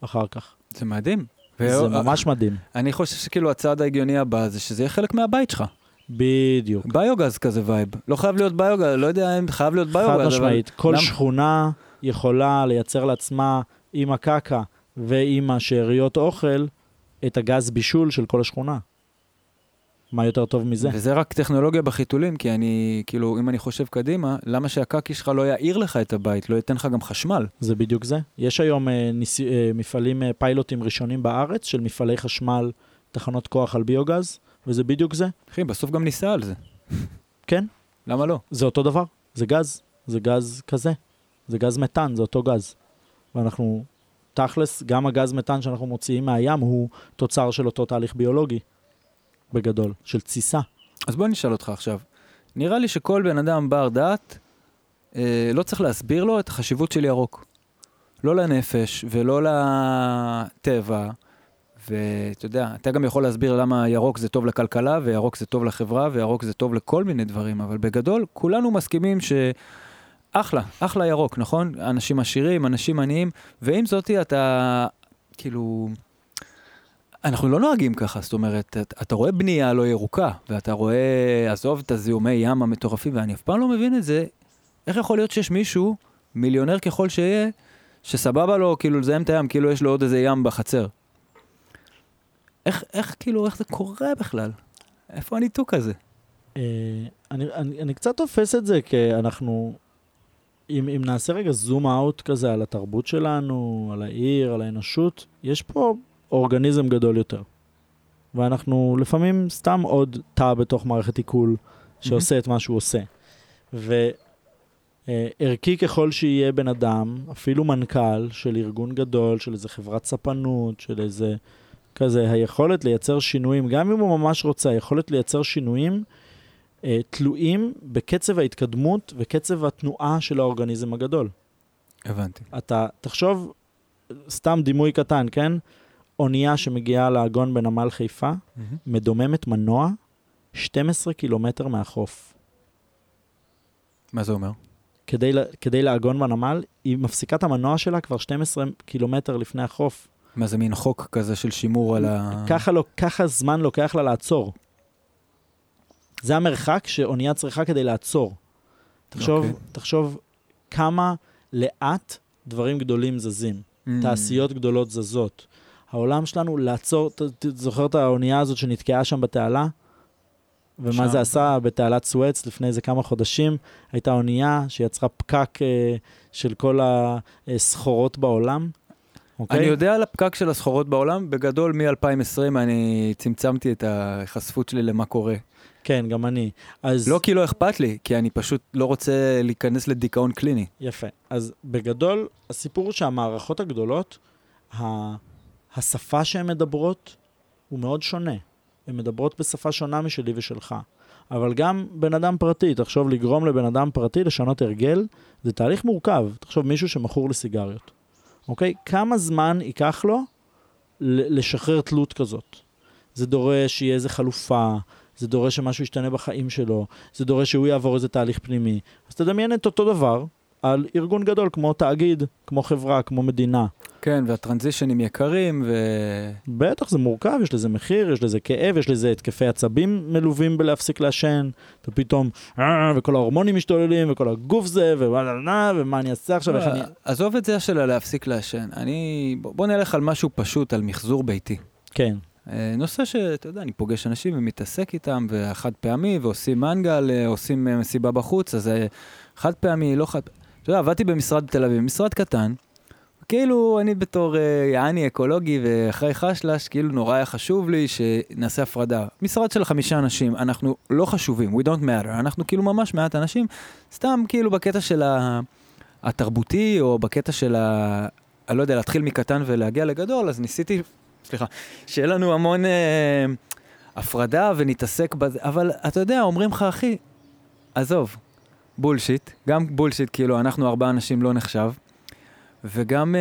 אחר כך. זה מדהים. זה ממש מדהים. אני חושב שכאילו הצעד ההגיוני הבא זה שזה יהיה חלק מהבית שלך. בדיוק. ביוגז כזה וייב. לא חייב להיות ביוגז, לא יודע אם חייב להיות ביוגז. חד משמעית. כל שכונה יכולה לייצר לעצמה עם הקקה ועם השאריות אוכל, את הגז בישול של כל השכונה. מה יותר טוב מזה? וזה רק טכנולוגיה בחיתולים, כי אני, כאילו, אם אני חושב קדימה, למה שהקקי שלך לא יעיר לך את הבית, לא ייתן לך גם חשמל? זה בדיוק זה. יש היום מפעלים, פיילוטים ראשונים בארץ, של מפעלי חשמל, תחנות כוח על ביוגז, וזה בדיוק זה. אחי, בסוף גם ניסה על זה. כן? למה לא? זה אותו דבר. זה גז. זה גז כזה. זה גז מתאן, זה אותו גז. ואנחנו, תכלס, גם הגז מתאן שאנחנו מוציאים מהים, הוא תוצר של אותו תהליך ביולוגי. בגדול, של ציסה. אז בוא נשאל אותך עכשיו. נראה לי שכל בן אדם בר דעת, לא צריך להסביר לו את החשיבות של ירוק. לא לנפש ולא לטבע. ואתה יודע, אתה גם יכול להסביר למה ירוק זה טוב לכלכלה, וירוק זה טוב לחברה, וירוק זה טוב לכל מיני דברים. אבל בגדול, כולנו מסכימים ש... אחלה, אחלה ירוק, נכון? אנשים עשירים, אנשים עניים. ועם זאת, אתה כאילו... אנחנו לא נוהגים ככה, זאת אומרת, אתה רואה בנייה לא ירוקה, ואתה רואה, עזוב את הזיהומי ים המטורפים, ואני אף פעם לא מבין את זה, איך יכול להיות שיש מישהו, מיליונר ככל שיהיה, שסבבה לו, כאילו, לזהם את הים, כאילו יש לו עוד איזה ים בחצר. איך כאילו, איך זה קורה בכלל? איפה הניתוק הזה? אני קצת תופס את זה, כי אנחנו, אם נעשה רגע זום אאוט כזה, על התרבות שלנו, על העיר, על האנושות, יש פה... אורגניזם גדול יותר. ואנחנו לפעמים סתם עוד תא בתוך מערכת עיכול, שעושה את מה שהוא עושה. וערכי ככל שיהיה בן אדם, אפילו מנכ"ל של ארגון גדול, של איזה חברת ספנות, של איזה כזה, היכולת לייצר שינויים, גם אם הוא ממש רוצה, היכולת לייצר שינויים, תלויים בקצב ההתקדמות וקצב התנועה של האורגניזם הגדול. הבנתי. אתה תחשוב, סתם דימוי קטן, כן? אונייה שמגיעה לאגון בנמל חיפה, מדוממת מנוע 12 קילומטר מהחוף. מה זה אומר? כדי לאגון בנמל, היא מפסיקה את המנוע שלה כבר 12 קילומטר לפני החוף. מה זה מין חוק כזה של שימור על ה... ככה זמן לוקח לה לעצור. זה המרחק שאונייה צריכה כדי לעצור. תחשוב כמה לאט דברים גדולים זזים. תעשיות גדולות זזות. העולם שלנו לעצור, זוכר את האונייה הזאת שנתקעה שם בתעלה? ומה זה עשה בתעלת סואץ לפני איזה כמה חודשים? הייתה אונייה שיצרה פקק של כל הסחורות בעולם. אני יודע על הפקק של הסחורות בעולם, בגדול מ-2020 אני צמצמתי את החשפות שלי למה קורה. כן, גם אני. לא כי לא אכפת לי, כי אני פשוט לא רוצה להיכנס לדיכאון קליני. יפה. אז בגדול, הסיפור הוא שהמערכות הגדולות, השפה שהן מדברות הוא מאוד שונה. הן מדברות בשפה שונה משלי ושלך. אבל גם בן אדם פרטי, תחשוב לגרום לבן אדם פרטי לשנות הרגל, זה תהליך מורכב. תחשוב מישהו שמכור לסיגריות. אוקיי? כמה זמן ייקח לו לשחרר תלות כזאת? זה דורש שיהיה איזה חלופה, זה דורש שמשהו ישתנה בחיים שלו, זה דורש שהוא יעבור איזה תהליך פנימי. אז תדמיין את אותו דבר על ארגון גדול כמו תאגיד, כמו חברה, כמו מדינה. כן, והטרנזישנים יקרים, ו... בטח, זה מורכב, יש לזה מחיר, יש לזה כאב, יש לזה התקפי עצבים מלווים בלהפסיק לעשן, ופתאום, וכל ההורמונים משתוללים, וכל הגוף זה, ומה אני אעשה עכשיו, עזוב את זה של להפסיק לעשן, בוא נלך על משהו פשוט, על מחזור ביתי. כן. נושא שאתה יודע, אני פוגש אנשים ומתעסק איתם, וחד פעמי, ועושים מנגל, עושים מסיבה בחוץ, אז חד פעמי, לא חד... אתה יודע, עבדתי במשרד בתל אביב, משרד קטן, כאילו אני בתור יעני אקולוגי ואחרי חשלש, כאילו נורא היה חשוב לי שנעשה הפרדה. משרד של 5 אנשים, אנחנו לא חשובים, we don't matter, אנחנו כאילו ממש מעט אנשים, סתם כאילו בקטע של התרבותי, או בקטע של, אני לא יודע, להתחיל מקטן ולהגיע לגדול, אז ניסיתי, סליחה, שיהיה לנו המון הפרדה ונתעסק בזה, אבל אתה יודע, אומרים לך אחי, עזוב, בולשיט, גם בולשיט כאילו, אנחנו 4 אנשים לא נחשב, וגם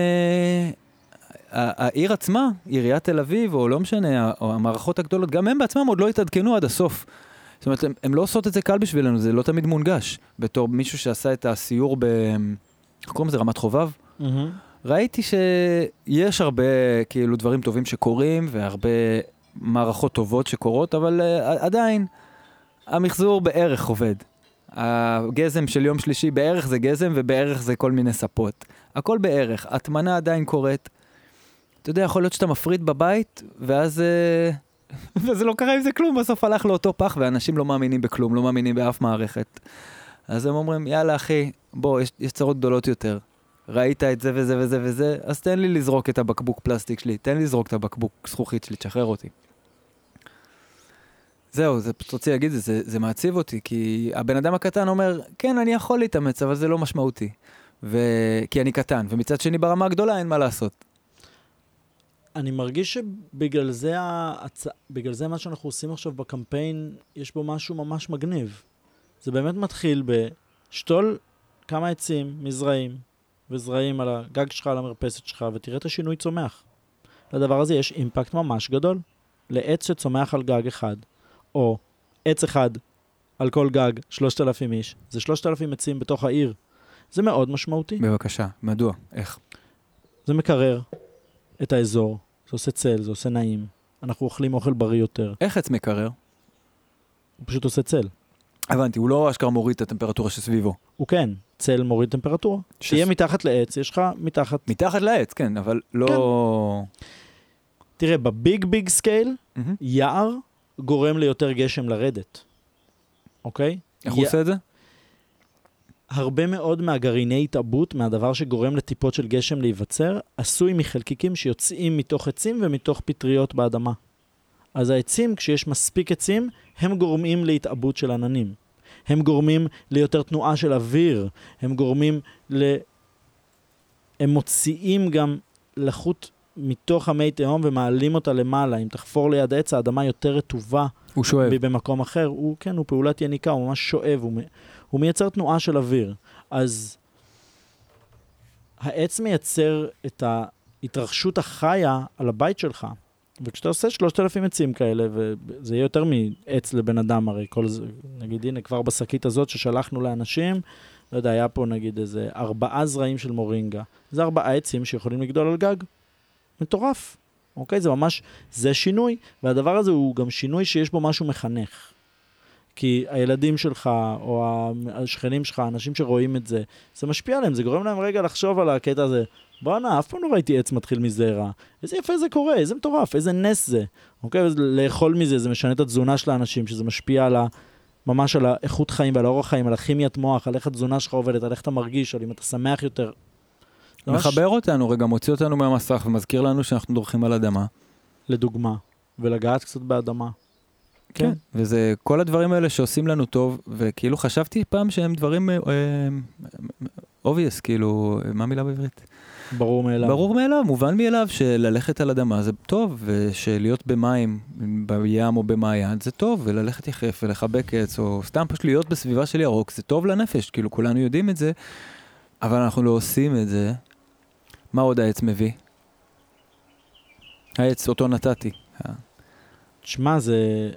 העיר עצמה, עיריית תל אביב, או לא משנה, או המערכות הגדולות, גם הם בעצמם עוד לא התעדכנו עד הסוף. זאת אומרת, הם לא עושות את זה קל בשבילנו, זה לא תמיד מונגש. בתור מישהו שעשה את הסיור ב... איך קוראים לזה? רמת חובב? ראיתי שיש הרבה כאילו דברים טובים שקורים, והרבה מערכות טובות שקורות, אבל עדיין המחזור בערך עובד. הגזם של יום שלישי בערך זה גזם ובערך זה כל מיני ספות. הכל בערך. התמנה עדיין קורית. אתה יודע, יכול להיות שאתה מפריד בבית, ואז זה לא קרה עם זה כלום, בסוף הלך לאותו פח, ואנשים לא מאמינים בכלום, לא מאמינים באף מערכת. אז הם אומרים, יאללה אחי, בוא, יש צרות גדולות יותר. ראית את זה וזה וזה וזה, אז תן לי לזרוק את הבקבוק פלסטיק שלי, תן לי לזרוק את הבקבוק זכוכית שלי, תשחרר אותי. זהו, זה פשוט רוצה להגיד, זה מעציב אותי, כי הבן אדם הקטן אומר, כן, אני יכול להתאמץ, אבל זה לא משמעותי, כי אני קטן, ומצד שני ברמה הגדולה אין מה לעשות. אני מרגיש שבגלל זה, בגלל זה מה שאנחנו עושים עכשיו בקמפיין, יש בו משהו ממש מגניב. זה באמת מתחיל בשתול כמה עצים מזרעים, וזרעים על הגג שלך, על המרפסת שלך, ותראה את השינוי צומח. לדבר הזה יש אימפקט ממש גדול. לעץ שצומח על גג אחד, או עץ אחד על כל גג, 3,000 איש, זה 3,000 עצים בתוך העיר. זה מאוד משמעותי. בבקשה, מדוע? איך? זה מקרר את האזור, זה עושה צל, זה עושה נעים. אנחנו אוכלים אוכל בריא יותר. איך עץ מקרר? הוא פשוט עושה צל. הבנתי, הוא לא אשכרה מוריד את הטמפרטורה שסביבו. הוא כן, צל מוריד טמפרטורה. תהיה מתחת לעץ, יש לך מתחת... מתחת לעץ, כן, אבל לא... תראה, בביג ביג סקייל, יער גורם ליותר גשם לרדת. אוקיי? איך הוא עושה את זה? הרבה מאוד מהגרעיני התאבות, מהדבר שגורם לטיפות של גשם להיווצר, עשוי מחלקיקים שיוצאים מתוך עצים ומתוך פטריות באדמה. אז העצים, כשיש מספיק עצים, הם גורמים להתאבות של עננים. הם גורמים ליותר תנועה של אוויר. הם גורמים הם מוציאים גם לחוט מתוך המי תהום ומעלים אותה למעלה. אם תחפור ליד עץ, האדמה יותר רטובה. הוא שואב. במקום אחר. הוא, כן, הוא פעולת יניקה, הוא ממש שואב. הוא מייצר תנועה של אוויר. אז העץ מייצר את ההתרחשות החיה על הבית שלך. וכשאתה עושה 3,000 עצים כאלה, וזה יהיה יותר מעץ לבן אדם, הרי כל זה, נגיד, הנה כבר בשקית הזאת ששלחנו לאנשים, לא יודע, היה פה נגיד איזה 4 זרעים של מורינגה. זה 4 עצים שיכולים לגדול על גג. מטורף. אוקיי? זה ממש, זה שינוי, והדבר הזה הוא גם שינוי שיש בו משהו מחנך. כי הילדים שלך, או השכנים שלך, אנשים שרואים את זה, זה משפיע עליהם, זה גורם להם רגע לחשוב על הקטע הזה, בואנה, אף פעם לא ראיתי עץ מתחיל מזרע. איזה יפה זה קורה, איזה מטורף, איזה נס זה. אוקיי? לאכול מזה, זה משנה את התזונה של האנשים, שזה משפיע על ממש על האיכות חיים ועל האורח חיים, על הכימיית מוח, על איך התזונה שלך עובדת, על איך אתה מרגיש, על אם אתה שמח יותר. מחבר אותנו רגע, מוציא אותנו מהמסך ומזכיר לנו שאנחנו דורכים על אדמה. לדוגמה, ולגעת קצת באדמה. כן, וזה כל הדברים האלה שעושים לנו טוב, וכאילו חשבתי פעם שהם דברים obvious, כאילו, מה מילה בעברית? ברור מאליו. ברור מאליו, מובן מאליו שללכת על אדמה זה טוב, ושלהיות במים, בים או במעיין זה טוב, וללכת יחף ולחבק עץ, או סתם פשוט להיות בסביבה של ירוק, זה טוב לנפש, כאילו כולנו יודעים את זה, אבל אנחנו לא עושים את זה. מה עוד העץ מביא? העץ, אותו נתתי. תשמע, זה...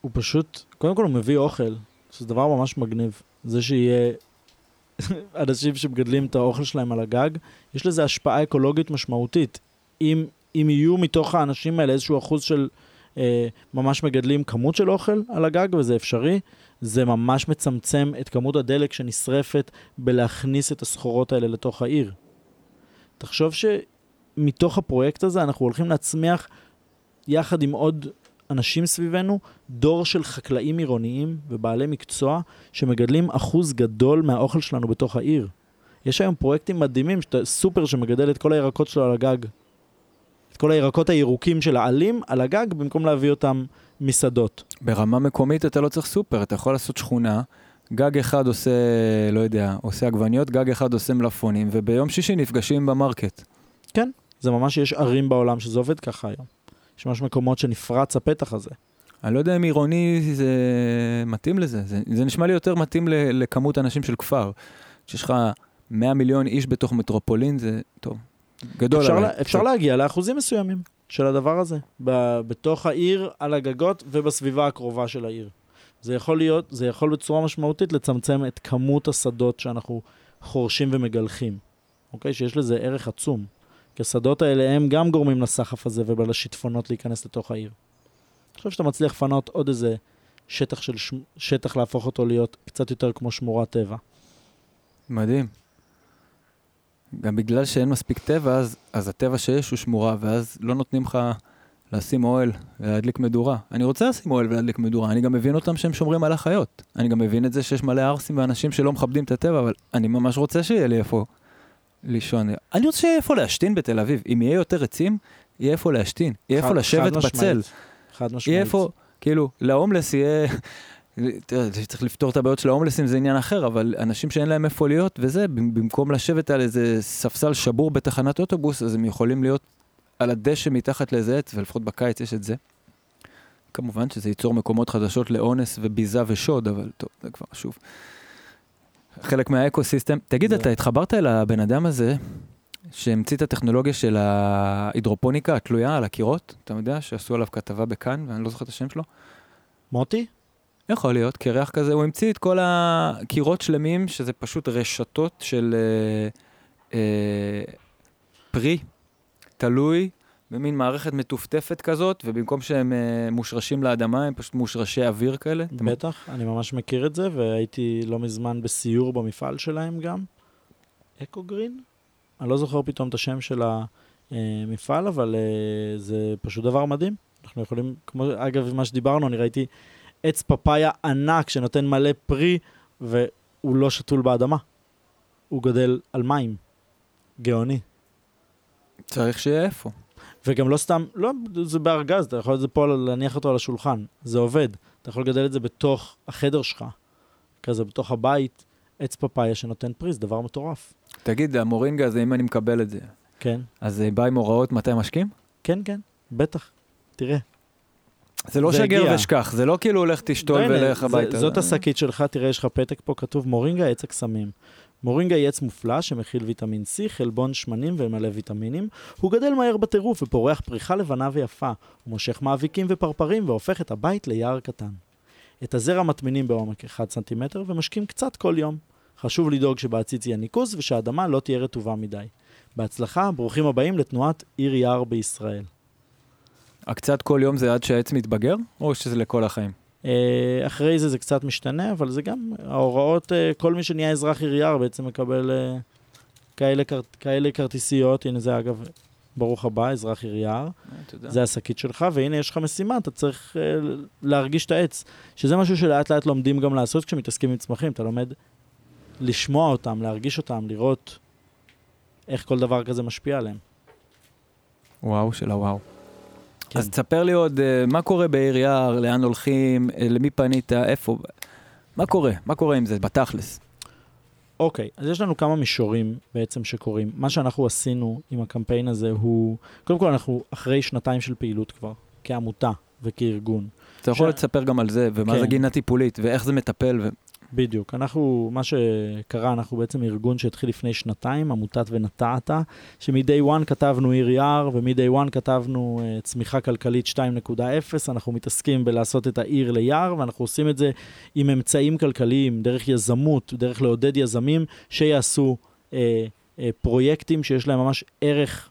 הוא פשוט, קודם כל הוא מביא אוכל, שזה דבר ממש מגניב. זה שיהיה אנשים שמגדלים את האוכל שלהם על הגג, יש לזה השפעה אקולוגית משמעותית. אם יהיו מתוך האנשים האלה איזשהו אחוז של ממש מגדלים כמות של אוכל על הגג, וזה אפשרי, זה ממש מצמצם את כמות הדלק שנשרפת בלהכניס את הסחורות האלה לתוך העיר. תחשוב שמתוך הפרויקט הזה אנחנו הולכים להצמיח יחד עם עוד אנשים סביבנו, דור של חקלאים עירוניים ובעלי מקצוע שמגדלים אחוז גדול מהאוכל שלנו בתוך העיר. יש היום פרויקטים מדהימים, סופר שמגדל את כל הירקות שלו על הגג. את כל הירקות הירוקים של העלים על הגג, במקום להביא אותם מסעדות. ברמה מקומית אתה לא צריך סופר, אתה יכול לעשות שכונה, גג אחד עושה, לא יודע, עושה עגבניות, גג אחד עושה מלפונים, וביום שישי נפגשים במרקט. כן, זה ממש, יש ערים בעולם שזה עובד ככה היום. יש ממש מקומות שנפרץ הפתח הזה. אני לא יודע אם עירוני זה מתאים לזה. זה נשמע לי יותר מתאים לכמות אנשים של כפר. כשיש לך 100 מיליון איש בתוך מטרופולין, זה טוב. גדול. אפשר להגיע לאחוזים מסוימים של הדבר הזה. בתוך העיר, על הגגות ובסביבה הקרובה של העיר. זה יכול בצורה משמעותית לצמצם את כמות השדות שאנחנו חורשים ומגלחים. אוקיי? שיש לזה ערך עצום. כי השדות האלה הם גם גורמים לסחף הזה ולשטפונות להיכנס לתוך העיר. אני חושב שאתה מצליח לפנות עוד איזה שטח, שטח להפוך אותו להיות קצת יותר כמו שמורת טבע. מדהים. גם בגלל שאין מספיק טבע, אז הטבע שיש הוא שמורה, ואז לא נותנים לך לשים אוהל ולהדליק מדורה. אני רוצה לשים אוהל ולהדליק מדורה, אני גם מבין אותם שהם שומרים על החיות. אני גם מבין את זה שיש מלא ארסים ואנשים שלא מכבדים את הטבע, אבל אני ממש רוצה שיהיה לי איפה לישון. אני רוצה שיהיה איפה להשתין בתל אביב. אם יהיה יותר עצים, יהיה איפה להשתין. יהיה איפה לשבת בצל. חד משמעית. יהיה איפה, כאילו, להומלס יהיה... צריך לפתור את הבעיות של ההומלסים, זה עניין אחר, אבל אנשים שאין להם איפה להיות, וזה, במקום לשבת על איזה ספסל שבור בתחנת אוטובוס, אז הם יכולים להיות על הדשא מתחת לאיזה עץ, ולפחות בקיץ יש את זה. כמובן שזה ייצור מקומות חדשות לאונס וביזה ושוד, אבל טוב, זה כבר שוב. חלק מהאקוסיסטם. תגיד, אתה התחברת אל הבן אדם הזה, שהמציא את הטכנולוגיה של ההידרופוניקה התלויה על הקירות, אתה יודע, שעשו עליו כתבה בכאן, ואני לא זוכר את השם שלו. מוטי? יכול להיות, קרח כזה, הוא המציא את כל הקירות שלמים, שזה פשוט רשתות של פרי, תלוי, במין מערכת מטופטפת כזאת, ובמקום שהם מושרשים לאדמה, הם פשוט מושרשי אוויר כאלה. בטח, אני ממש מכיר את זה, והייתי לא מזמן בסיור במפעל שלהם גם. אקוגרין? אני לא זוכר פתאום את השם של המפעל, אבל זה פשוט דבר מדהים. אנחנו יכולים, כמו אגב מה שדיברנו, אני ראיתי... עץ פפאיה ענק שנותן מלא פרי, והוא לא שתול באדמה. הוא גדל על מים. גאוני. צריך שיהיה איפה. וגם לא סתם, לא, זה בארגז, אתה יכול את זה פה להניח אותו על השולחן. זה עובד. אתה יכול לגדל את זה בתוך החדר שלך. כזה בתוך הבית, עץ פפאיה שנותן פרי, זה דבר מטורף. תגיד, המורינגה הזה, אם אני מקבל את זה. כן. אז זה בא עם הוראות מתי משקים? כן, כן, בטח. תראה. זה לא שגר ושכח, זה לא כאילו הולך תשתול ולך הביתה. זאת השקית שלך, תראה, יש לך פתק פה, כתוב מורינגה, עץ הקסמים. מורינגה היא עץ מופלא שמכיל ויטמין C, חלבון שמנים ומלא ויטמינים. הוא גדל מהר בטירוף ופורח פריחה לבנה ויפה. הוא מושך מאביקים ופרפרים והופך את הבית ליער קטן. את הזרע מטמינים בעומק 1 סנטימטר ומשקים קצת כל יום. חשוב לדאוג שבעציץ יהיה ניקוז ושהאדמה לא תהיה רטובה מדי. בהצלחה, ברוכים הבאים לתנועת עיר יער בישראל. הקצת כל יום זה עד שהעץ מתבגר, או שזה לכל החיים? אחרי זה זה קצת משתנה, אבל זה גם ההוראות, כל מי שנהיה אזרח עירייה בעצם מקבל כאלה כרטיסיות, הנה זה אגב, ברוך הבא, אזרח עירייה, זה השקית שלך, והנה יש לך משימה, אתה צריך להרגיש את העץ, שזה משהו שלאט לאט לומדים גם לעשות כשמתעסקים עם צמחים, אתה לומד לשמוע אותם, להרגיש אותם, לראות איך כל דבר כזה משפיע עליהם. וואו של הוואו. כן. אז תספר לי עוד, מה קורה בעיר יער, לאן הולכים, למי פנית, איפה, מה קורה? מה קורה עם זה בתכלס? אוקיי, אז יש לנו כמה מישורים בעצם שקורים. מה שאנחנו עשינו עם הקמפיין הזה הוא, קודם כל אנחנו אחרי שנתיים של פעילות כבר, כעמותה וכארגון. אתה יכול לספר גם על זה, ומה כן. זה גינה טיפולית, ואיך זה מטפל. בדיוק, אנחנו, מה שקרה, אנחנו בעצם ארגון שהתחיל לפני שנתיים, עמותת ונטעתה, שמדי וואן כתבנו עיר יער, ומדי וואן כתבנו צמיחה כלכלית 2.0, אנחנו מתעסקים בלעשות את העיר ליער, ואנחנו עושים את זה עם אמצעים כלכליים, דרך יזמות, דרך לעודד יזמים, שיעשו פרויקטים שיש להם ממש ערך,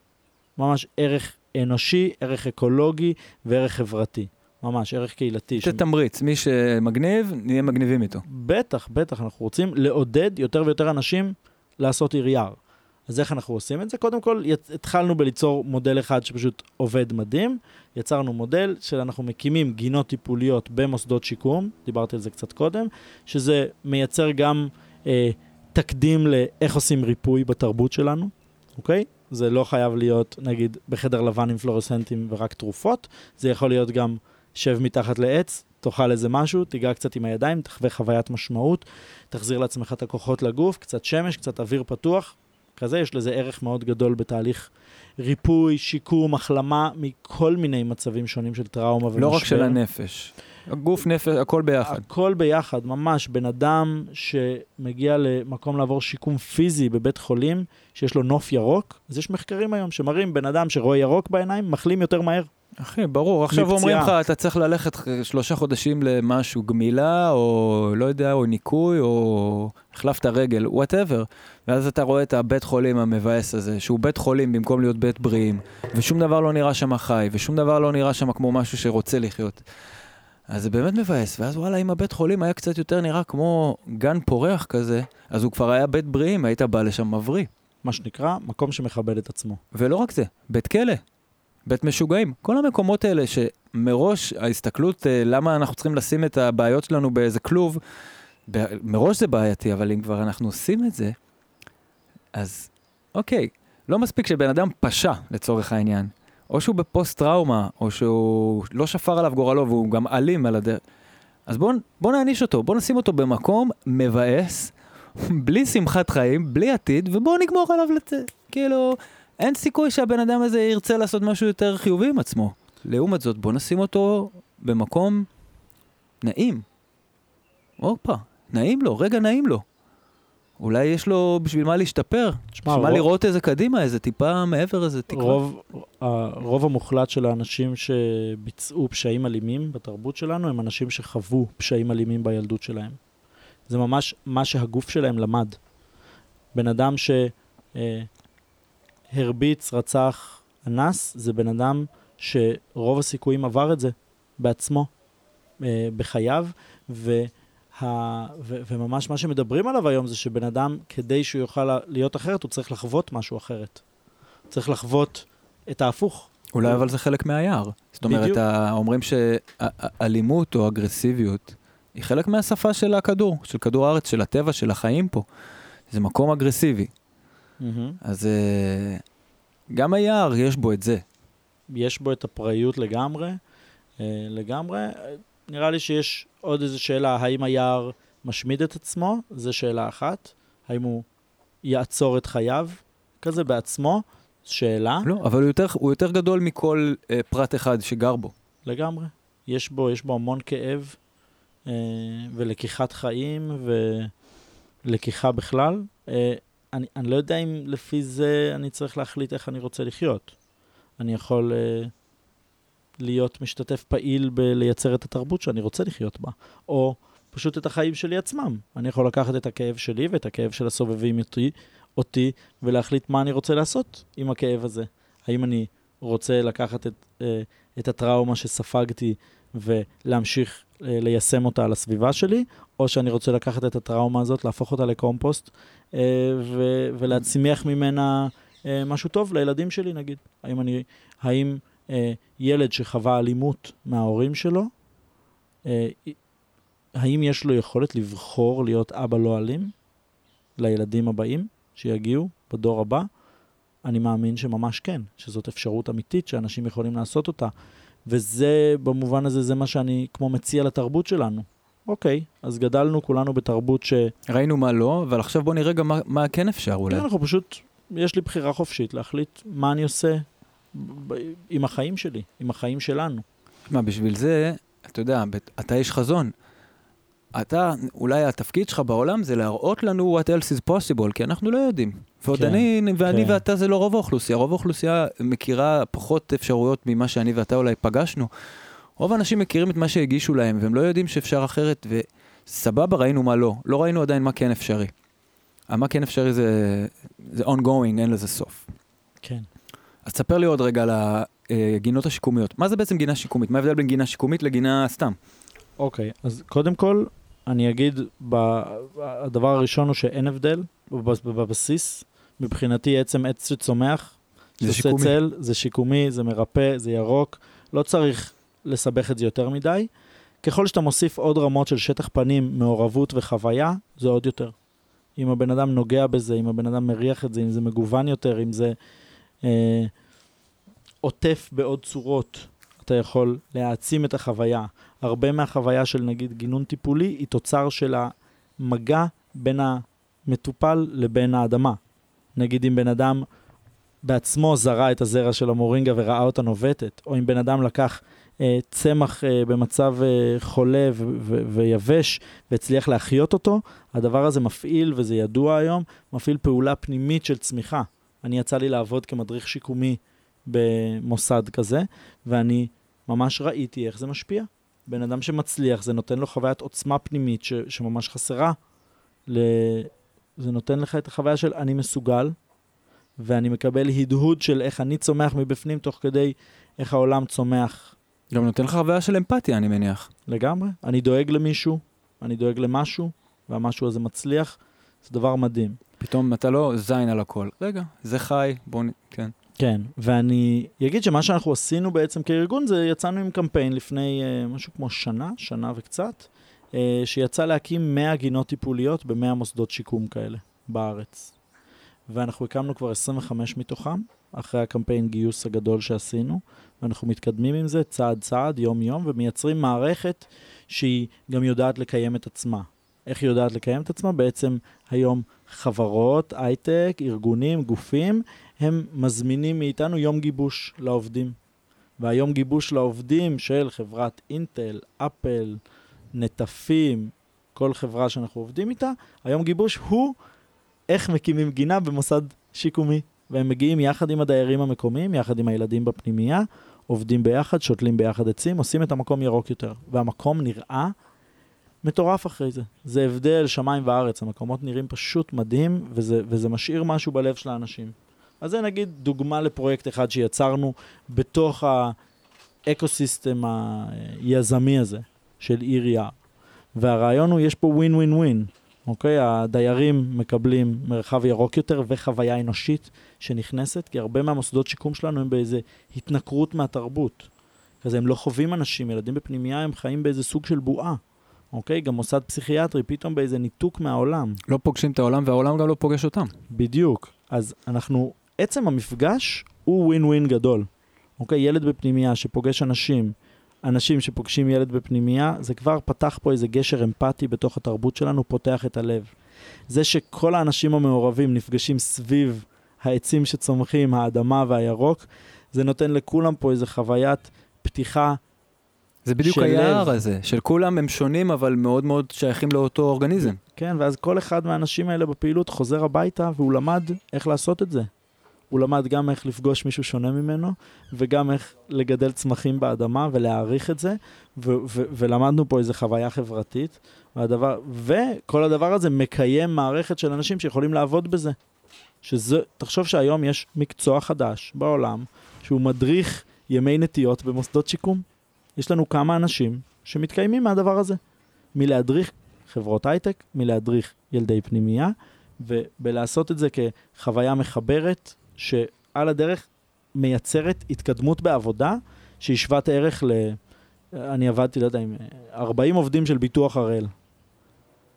ממש ערך אנושי, ערך אקולוגי וערך חברתי. ממש, ערך קהילתי. זה תמריץ, מי שמגניב, נהיה מגניבים איתו. בטח, בטח, אנחנו רוצים לעודד יותר ויותר אנשים לעשות עיר יער. אז איך אנחנו עושים את זה? קודם כל, התחלנו בליצור מודל אחד שפשוט עובד מדהים, יצרנו מודל שאנחנו מקימים גינות טיפוליות במוסדות שיקום, דיברתי על זה קצת קודם, שזה מייצר גם תקדים לאיך עושים ריפוי בתרבות שלנו, אוקיי? זה לא חייב להיות, נגיד, בחדר לבן עם פלורסנטים ורק תרופות, זה יכול להיות גם שב מתחת לעץ, תאכל איזה משהו, תיגע קצת עם הידיים, תחווה חוויית משמעות, תחזיר לעצמך את הכוחות לגוף, קצת שמש, קצת אוויר פתוח, כזה יש לזה ערך מאוד גדול בתהליך ריפוי, שיקום, החלמה, מכל מיני מצבים שונים של טראומה ומשבר. לא רק של הנפש, הגוף, נפש, הכל ביחד. הכל ביחד, ממש, בן אדם שמגיע למקום לעבור שיקום פיזי בבית חולים, שיש לו נוף ירוק, אז יש מחקרים היום שמראים בן אדם שרואה ירוק בעיניים, מחלים יותר מהר. אחי, ברור. עכשיו אומרים לך, אתה צריך ללכת 3 חודשים למשהו, גמילה, או לא יודע, או ניקוי, או החלפת הרגל, whatever. ואז אתה רואה את הבית חולים המבאס הזה, שהוא בית חולים במקום להיות בית בריאים, ושום דבר לא נראה שם חי, ושום דבר לא נראה שם כמו משהו שרוצה לחיות. אז זה באמת מבאס. ואז וואלה, אם הבית חולים היה קצת יותר נראה כמו גן פורח כזה, אז הוא כבר היה בית בריאים, היית בא לשם מבריא. מה שנקרא, מקום שמכבד את עצמו. ולא רק זה, בית כלא, בית משוגעים, כל המקומות האלה שמראש ההסתכלות, למה אנחנו צריכים לשים את הבעיות שלנו באיזה כלוב, מראש זה בעייתי, אבל אם כבר אנחנו עושים את זה, אז אוקיי, לא מספיק שבן אדם פשע לצורך העניין, או שהוא בפוסט טראומה, או שהוא לא שפר עליו גורלו, והוא גם אלים על הדרך. אז בוא נעניש אותו, בוא נשים אותו במקום מבאס, בלי שמחת חיים, בלי עתיד, ובוא נגמור עליו כאילו, אין סיכוי שהבן אדם הזה ירצה לעשות משהו יותר חיובי עם עצמו. לעומת זאת, בוא נשים אותו במקום נעים. אופה, נעים לו, רגע נעים לו. אולי יש לו בשביל מה להשתפר, בשביל מה לראות איזה קדימה, איזה טיפה מעבר, איזה תקווה. הרוב המוחלט של האנשים שביצעו פשעים אלימים בתרבות שלנו, הם אנשים שחוו פשעים אלימים בילדות שלהם. זה ממש מה שהגוף שלהם למד. בן אדם שהרביץ, רצח, אנס, זה בן אדם שרוב הסיכויים עבר את זה בעצמו, בחייו, וממש מה שמדברים עליו היום זה שבן אדם, כדי שהוא יוכל להיות אחרת, הוא צריך לחוות משהו אחרת. צריך לחוות את ההפוך. אולי אבל זה חלק מהיער. זאת אומרת, אומרים שאלימות או אגרסיביות היא חלק מהשפה של הכדור, של כדור הארץ, של הטבע, של החיים פה. זה מקום אגרסיבי. אז גם היער יש בו את זה. יש בו את הפראיות לגמרי. לגמרי. נראה לי שיש עוד איזו שאלה, האם היער משמיד את עצמו? זו שאלה אחת. האם הוא יעצור את חייו? כזה בעצמו? שאלה. לא, אבל הוא יותר גדול מכל פרט אחד שגר בו. לגמרי. יש בו המון כאב, ולקיחת חיים, ולקיחה בכלל. אני לא יודע אם לפי זה אני צריך להחליט איך אני רוצה לחיות. אני יכול להיות משתתף פעיל בלייצר את התרבות שאני רוצה לחיות בה, או פשוט את החיים שלי עצמם. אני יכול לקחת את הכאב שלי ואת הכאב של הסובבים אותי, ולהחליט מה אני רוצה לעשות עם הכאב הזה. האם אני רוצה לקחת את הטראומה שספגתי ולהמשיך ליישם אותה על הסביבה שלי, או שאני רוצה לקחת את הטראומה הזאת, להפוך אותה לקומפוסט, ולהצמיח ממנה משהו טוב לילדים שלי, נגיד. האם ילד שחווה אלימות מההורים שלו, האם יש לו יכולת לבחור להיות אבא לא אלים לילדים הבאים שיגיעו בדור הבא? אני מאמין שממש כן, שזאת אפשרות אמיתית שאנשים יכולים לעשות אותה, וזה במובן הזה זה מה שאני כמו מציע לתרבות שלנו. אוקיי, אז גדלנו כולנו בתרבות ראינו מה לא, אבל עכשיו בוא נראה גם מה כן אפשר אולי. כן, אנחנו פשוט, יש לי בחירה חופשית להחליט מה אני עושה עם החיים שלי, עם החיים שלנו. מה, בשביל זה, אתה יודע, אתה יש חזון. אתה, אולי התפקיד שלך בעולם זה להראות לנו what else is possible, כי אנחנו לא יודעים. ועוד אני ואתה זה לא רוב האוכלוסייה. רוב האוכלוסייה מכירה פחות אפשרויות ממה שאני ואתה אולי פגשנו. רוב האנשים מכירים את מה שהגישו להם, והם לא יודעים שאפשר אחרת, וסבבה, ראינו מה לא. לא ראינו עדיין מה כן אפשרי. מה כן אפשרי זה ongoing, אין לזה סוף. כן. אז תספר לי עוד רגע על הגינות השיקומיות. מה זה בעצם גינה שיקומית? מה ההבדל בין גינה שיקומית לגינה סתם? אוקיי, אז קודם כל, אני אגיד, הדבר הראשון הוא שאין הבדל בבסיס. מבחינתי עצם עץ שצומח, זה שיקומי. צל, זה שיקומי, זה מרפא, זה ירוק. לא צריך לסבך את זה יותר מדי. ככל שאתה מוסיף עוד רמות של שטח פנים, מעורבות וחוויה, זה עוד יותר. אם הבן אדם נוגע בזה, אם הבן אדם מריח את זה, אם זה מגוון יותר, אם זה עוטף בעוד צורות, אתה יכול להעצים את החוויה. הרבה מהחוויה של נגיד גינון טיפולי היא תוצר של המגע בין המטופל לבין האדמה. נגיד אם בן אדם בעצמו זרע את הזרע של המורינגה וראה אותה נובטת, או אם בן אדם לקח צמח במצב חולה ויבש והצליח להחיות אותו, הדבר הזה מפעיל, וזה ידוע היום, מפעיל פעולה פנימית של צמיחה. אני יצא לי לעבוד כמדריך שיקומי במוסד כזה, ואני ממש ראיתי איך זה משפיע. בן אדם שמצליח, זה נותן לו חוויית עוצמה פנימית שממש חסרה. זה נותן לך את החוויה של אני מסוגל, ואני מקבל הדהוד של איך אני צומח מבפנים, תוך כדי איך העולם צומח. גם נותן לך חוויה של אמפתיה, אני מניח. לגמרי. אני דואג למישהו, אני דואג למשהו, והמשהו הזה מצליח. זה דבר מדהים. פתאום אתה לא זין על הכל. רגע, זה חי, בואו כן. כן, ואני אגיד שמה שאנחנו עשינו בעצם כארגון, זה יצאנו עם קמפיין לפני משהו כמו שנה וקצת, שיצא להקים 100 גינות טיפוליות ב100 מוסדות שיקום כאלה בארץ. ואנחנו הקמנו כבר 25 מתוכם, אחרי הקמפיין גיוס הגדול שעשינו, ואנחנו מתקדמים עם זה צעד צעד, יום יום, ומייצרים מערכת שהיא גם יודעת לקיים את עצמה. איך היא יודעת לקיים את עצמה? בעצם היום חברות, הייטק, ארגונים, גופים, הם מזמינים מאיתנו יום גיבוש לעובדים. והיום גיבוש לעובדים של חברת אינטל, אפל, נטפים, כל חברה שאנחנו עובדים איתה, היום גיבוש הוא איך מקימים גינה במוסד שיקומי. והם מגיעים יחד עם הדיירים המקומיים, יחד עם הילדים בפנימייה, עובדים ביחד, שותלים ביחד עצים, עושים את המקום ירוק יותר. והמקום נראה מטורף אחרי זה. זה הבדל שמיים וארץ, המקומות נראים פשוט מדהים, וזה משאיר משהו בלב של האנשים. אז זה נגיד דוגמה לפרויקט אחד שיצרנו בתוך האקוסיסטם היזמי הזה, של עירייה. והרעיון הוא, יש פה ווין ווין ווין. אוקיי, הדיירים מקבלים מרחב ירוק יותר וחוויה אנושית שנכנסת, כי הרבה מהמוסדות שיקום שלנו הם באיזה התנכרות מהתרבות. כזה הם לא חווים אנשים, ילדים בפנימיה הם חיים באיזה סוג של בועה. אוקיי, גם מוסד פסיכיאטרי, פתאום באיזה ניתוק מהעולם. לא פוגשים את העולם, והעולם גם לא פוגש אותם. בדיוק. אז אנחנו, עצם המפגש הוא ווין ווין גדול. אוקיי, ילד בפנימיה שפוגש אנשים, אנשים שפוגשים ילד בפנימיה, זה כבר פתח פה איזה גשר אמפתי בתוך התרבות שלנו, פותח את הלב. זה שכל האנשים המעורבים נפגשים סביב העצים שצומחים, האדמה והירוק, זה נותן לכולם פה איזה חוויית פתיחה. זה בדיוק היער הזה, של כולם הם שונים, אבל מאוד מאוד שייכים לאותו אורגניזם. כן, ואז כל אחד מהאנשים האלה בפעילות חוזר הביתה, והוא למד איך לעשות את זה. הוא למד גם איך לפגוש מישהו שונה ממנו, וגם איך לגדל צמחים באדמה ולהעריך את זה, ולמדנו פה איזו חוויה חברתית, וכל הדבר הזה מקיים מערכת של אנשים שיכולים לעבוד בזה. תחשוב שהיום יש מקצוע חדש בעולם, שהוא מדריך ימי נטיות במוסדות שיקום. יש לנו כמה אנשים שמתקיימים מהדבר הזה, מלהדריך חברות הייטק, מלהדריך ילדי פנימייה, ובלעשות את זה כחוויה מחברת, שעל הדרך מייצרת התקדמות בעבודה, שהיא שוות ערך אני עבדתי, לא יודע, עם 40 עובדים של ביטוח הראל,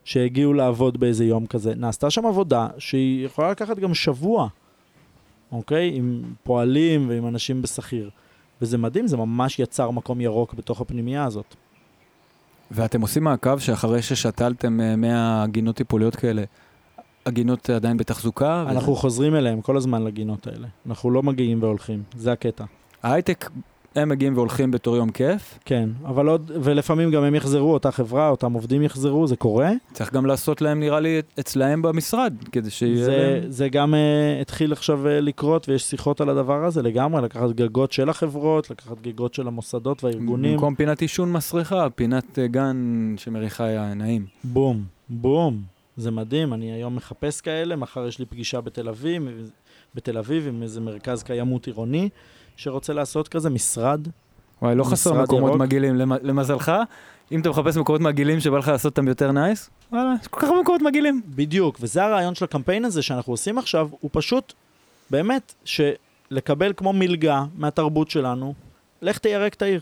שהגיעו לעבוד באיזה יום כזה. נעשתה שם עבודה שהיא יכולה לקחת גם שבוע, אוקיי? עם פועלים ועם אנשים בשכיר. וזה מדהים, זה ממש יצר מקום ירוק בתוך הפנימייה הזאת. ואתם עושים מעקב שאחרי ששתלתם 100 גינות טיפוליות כאלה, הגינות עדיין בתחזוקה? אנחנו חוזרים אליהם כל הזמן לגינות האלה. אנחנו לא מגיעים והולכים, זה הקטע. ההייטק, הם מגיעים והולכים בתור יום כיף? כן, אבל עוד, ולפעמים גם הם יחזרו, אותה חברה, אותם עובדים יחזרו, זה קורה. צריך גם לעשות להם, נראה לי, אצלהם במשרד, כדי שיהיה להם. זה גם התחיל עכשיו לקרות, ויש שיחות על הדבר הזה לגמרי, לקחת גגות של החברות, לקחת גגות של המוסדות והארגונים. במקום פינת אישון מסריחה, פינת גן שמריחה העיניים. בום, בום. זה מדהים, אני היום מחפש כאלה, מחר יש לי פגישה בתל אביב עם איזה מרכז קיימות עירוני, שרוצה לעשות כזה משרד. וואי, לא חסר מקומות מגעילים, למזלך, אם אתה מחפש מקומות מגעילים שבא לך לעשות אותם יותר נייס, וואלה, יש כל כך מקומות מגעילים. בדיוק, וזה הרעיון של הקמפיין הזה שאנחנו עושים עכשיו, הוא פשוט, באמת, שלקבל כמו מלגה מהתרבות שלנו, לך תיירק את העיר.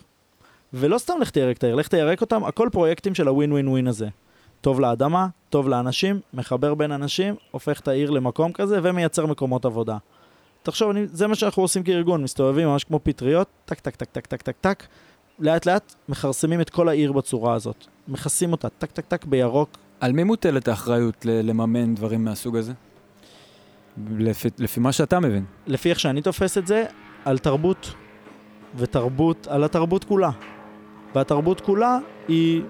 ולא סתם לך תיירק את העיר, לך תיירק אותם, הכל פרויקטים של הווין ווין ווין הזה. טוב לאדמה, טוב לאנשים, מחבר בין אנשים, הופך את העיר למקום כזה, ומייצר מקומות עבודה. תחשוב, זה מה שאנחנו עושים כארגון, מסתובבים ממש כמו פטריות, טק, טק, טק, טק, טק, טק, טק, לאט לאט מכרסמים את כל העיר בצורה הזאת, מכסים אותה, טק, טק, טק, בירוק. על מי מוטלת האחריות לממן דברים מהסוג הזה? לפי מה שאתה מבין. לפי איך שאני תופס את זה, על תרבות, על התרבות כולה. והתרבות כולה היא...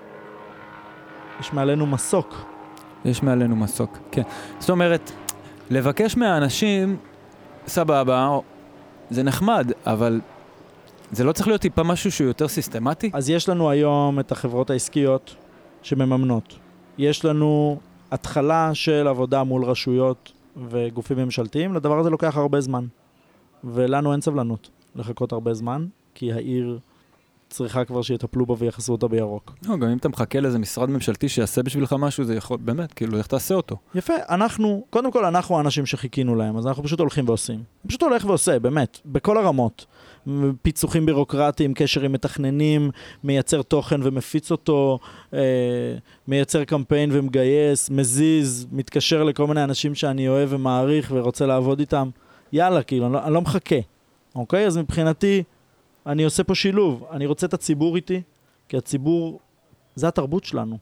יש מעלינו מסוק. יש מעלינו מסוק, כן. זאת אומרת, לבקש מהאנשים, סבבה, זה נחמד, אבל זה לא צריך להיות טיפה משהו שהוא יותר סיסטמטי? אז יש לנו היום את החברות העסקיות שמממנות. יש לנו התחלה של עבודה מול רשויות וגופים ממשלתיים, לדבר הזה לוקח הרבה זמן. ולנו אין סבלנות לחכות הרבה זמן, כי העיר צריכה כבר שיטפלו בה ויחסו אותה בירוק. לא, גם אם אתה מחכה לאיזה משרד ממשלתי שיעשה בשבילך משהו, זה יכול, באמת, כאילו, איך תעשה אותו? יפה, אנחנו, קודם כל, אנחנו האנשים שחיכינו להם, אז אנחנו פשוט הולכים ועושים. פשוט הולך ועושה, באמת, בכל הרמות. פיצוחים בירוקרטיים, קשרים מתכננים, מייצר תוכן ומפיץ אותו, מייצר קמפיין ומגייס, מזיז, מתקשר לכל מיני אנשים שאני אוהב ומעריך ורוצה לעבוד איתם. יאללה, כאילו, אני לא מחכה. אוקיי? אז מבחינתי, אני עושה פה שילוב. אני רוצה את הציבור איתי, כי הציבור, זה התרבות שלנו.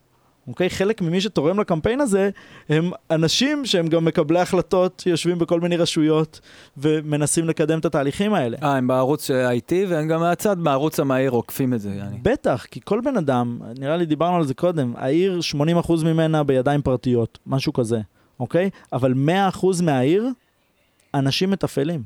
אוקיי? חלק ממי שתורם לקמפיין הזה, הם אנשים שהם גם מקבלי החלטות, יושבים בכל מיני רשויות, ומנסים לקדם את התהליכים האלה. הם בערוץ IT, והם גם מהצד, בערוץ המהיר, עוקפים את זה, יעני. בטח, כי כל בן אדם, נראה לי דיברנו על זה קודם, העיר 80% ממנה בידיים פרטיות, משהו כזה, אוקיי? אבל 100% מהעיר, אנשים מטפלים.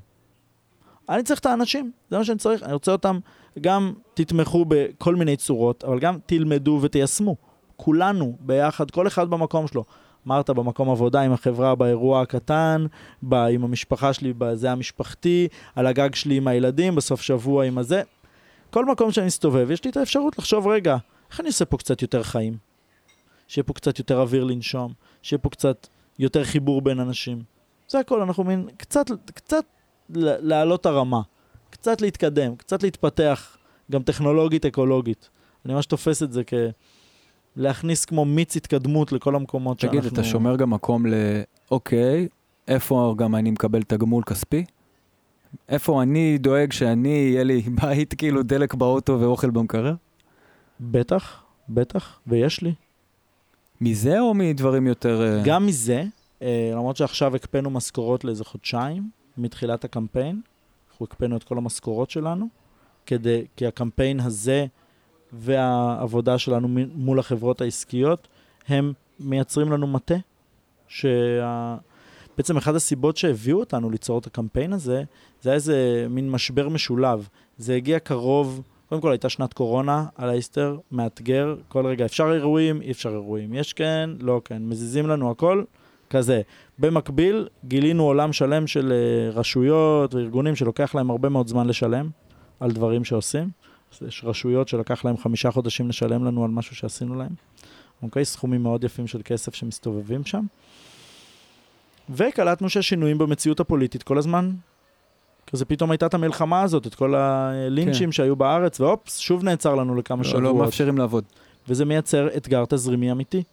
אני צריך את האנשים, זה מה שאני צריך, אני רוצה אותם, גם תתמכו בכל מיני צורות, אבל גם תלמדו ותיישמו, כולנו ביחד, כל אחד במקום שלו, אמרת במקום עבודה עם החברה, באירוע הקטן, עם המשפחה שלי, בזה המשפחתי, על הגג שלי עם הילדים, בסוף שבוע עם הזה, כל מקום שאני מסתובב, יש לי את האפשרות לחשוב רגע, איך אני אעשה פה קצת יותר חיים, שיהיה פה קצת יותר אוויר לנשום, שיהיה פה קצת יותר חיבור בין אנשים, זה הכל, אנחנו מין קצת להעלות הרמה, קצת להתקדם, קצת להתפתח, גם טכנולוגית, אקולוגית. אני ממש תופס את זה להכניס כמו מיץ התקדמות לכל המקומות שאנחנו... תגיד, אתה שומר גם מקום אוקיי, איפה גם אני מקבל תגמול כספי? איפה אני דואג יהיה לי בית כאילו דלק באוטו ואוכל במקרר? בטח, בטח, ויש לי. מזה או מדברים יותר... גם מזה, למרות שעכשיו הקפנו משכורות לאיזה חודשיים, מתחילת הקמפיין, אנחנו הקפנו את כל המשכורות שלנו, כי הקמפיין הזה והעבודה שלנו מול החברות העסקיות, הם מייצרים לנו מטה, בעצם אחת הסיבות שהביאו אותנו ליצור את הקמפיין הזה, זה היה איזה מין משבר משולב, זה הגיע קרוב, קודם כל הייתה שנת קורונה על האיסטר, מאתגר, כל רגע אפשר אירועים, אי אפשר אירועים, יש כן, לא כן, מזיזים לנו הכל, כזה. במקביל, גילינו עולם שלם של רשויות וארגונים שלוקח להם הרבה מאוד זמן לשלם על דברים שעושים. יש רשויות שלקח להם 5 חודשים לשלם לנו על משהו שעשינו להם. אוקיי, סכומים מאוד יפים של כסף שמסתובבים שם. וקלטנו ששינויים במציאות הפוליטית כל הזמן. כזה פתאום הייתה את המלחמה הזאת, את כל הלינצ'ים כן. שהיו בארץ, ואופס, שוב נעצר לנו לכמה שבועות. לא מאפשרים לעבוד. וזה מייצר אתגר תזרימי אמיתי.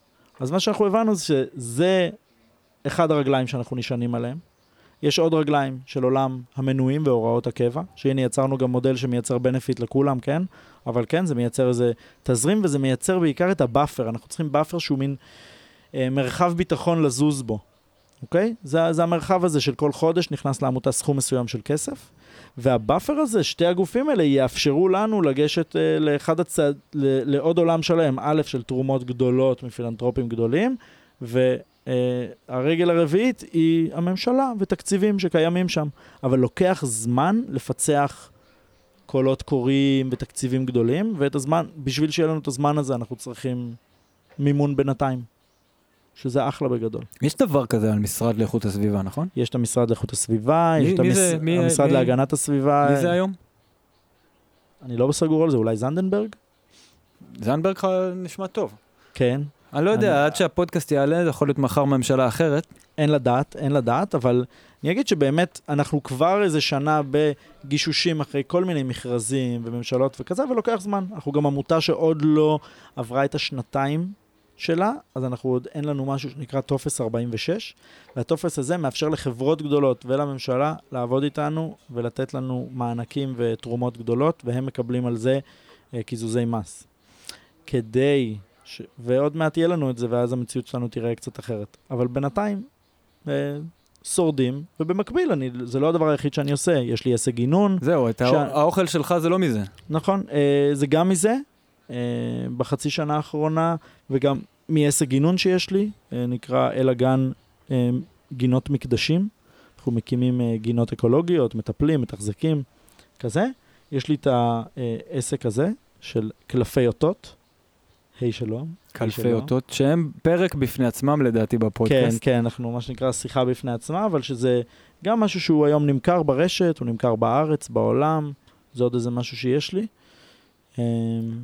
אז מה שאנחנו הבנו זה שזה... אחד הרגליים שאנחנו נשענים עליהם. יש עוד רגליים של עולם המנויים והוראות הקבע, שהנה יצרנו גם מודל שמייצר בנפיט לכולם, כן? אבל כן, זה מייצר איזה תזרים, וזה מייצר בעיקר את הבאפר. אנחנו צריכים באפר שהוא מין מרחב ביטחון לזוז בו. אוקיי? זה המרחב הזה של כל חודש נכנס לעמותה סכום מסוים של כסף, והבאפר הזה, שתי הגופים האלה, יאפשרו לנו לגשת לעוד עולם שלהם. א' של תרומות גדולות מפילנטרופים גדולים, הרגל הרביעית היא הממשלה ותקציבים שקיימים שם, אבל לוקח זמן לפצח קולות קוראים ותקציבים גדולים, ואת הזמן, בשביל שיהיה לנו את הזמן הזה אנחנו צריכים מימון בינתיים, שזה אחלה בגדול. יש דבר כזה על משרד לאיכות הסביבה, נכון? יש את המשרד לאיכות הסביבה, יש את המשרד להגנת הסביבה. מי זה היום? אני לא בסגור על זה, אולי זנדנברג? זנדנברג נשמע טוב. כן. אני לא יודע, עד שהפודקאסט יעלה, זה יכול להיות מחר ממשלה אחרת. אין לדעת, אבל אני אגיד שבאמת אנחנו כבר איזה שנה בגישושים אחרי כל מיני מכרזים וממשלות וכזה, ולוקח זמן. אנחנו גם עמותה שעוד לא עברה את השנתיים שלה, אז אנחנו עוד אין לנו משהו שנקרא טופס 46, והטופס הזה מאפשר לחברות גדולות ולממשלה לעבוד איתנו ולתת לנו מענקים ותרומות גדולות, והם מקבלים על זה קיזוזי מס. ועוד מעט יהיה לנו את זה, ואז המציאות שלנו תראה קצת אחרת. אבל בינתיים, שורדים, ובמקביל, זה לא הדבר היחיד שאני עושה, יש לי עסק גינון. זהו, האוכל שלך זה לא מזה. נכון, זה גם מזה, בחצי שנה האחרונה, וגם מעסק גינון שיש לי, נקרא אל הגן גינות מקדשים, אנחנו מקימים גינות אקולוגיות, מטפלים, מתחזקים, כזה. יש לי את העסק הזה, של קלפי אותות, היי שלום. קלפי אותות, שהם פרק בפני עצמם לדעתי בפודקאסט. כן, אנחנו מה שנקרא שיחה בפני עצמה, אבל שזה גם משהו שהוא היום נמכר ברשת, הוא נמכר בארץ, בעולם, זה עוד איזה משהו שיש לי.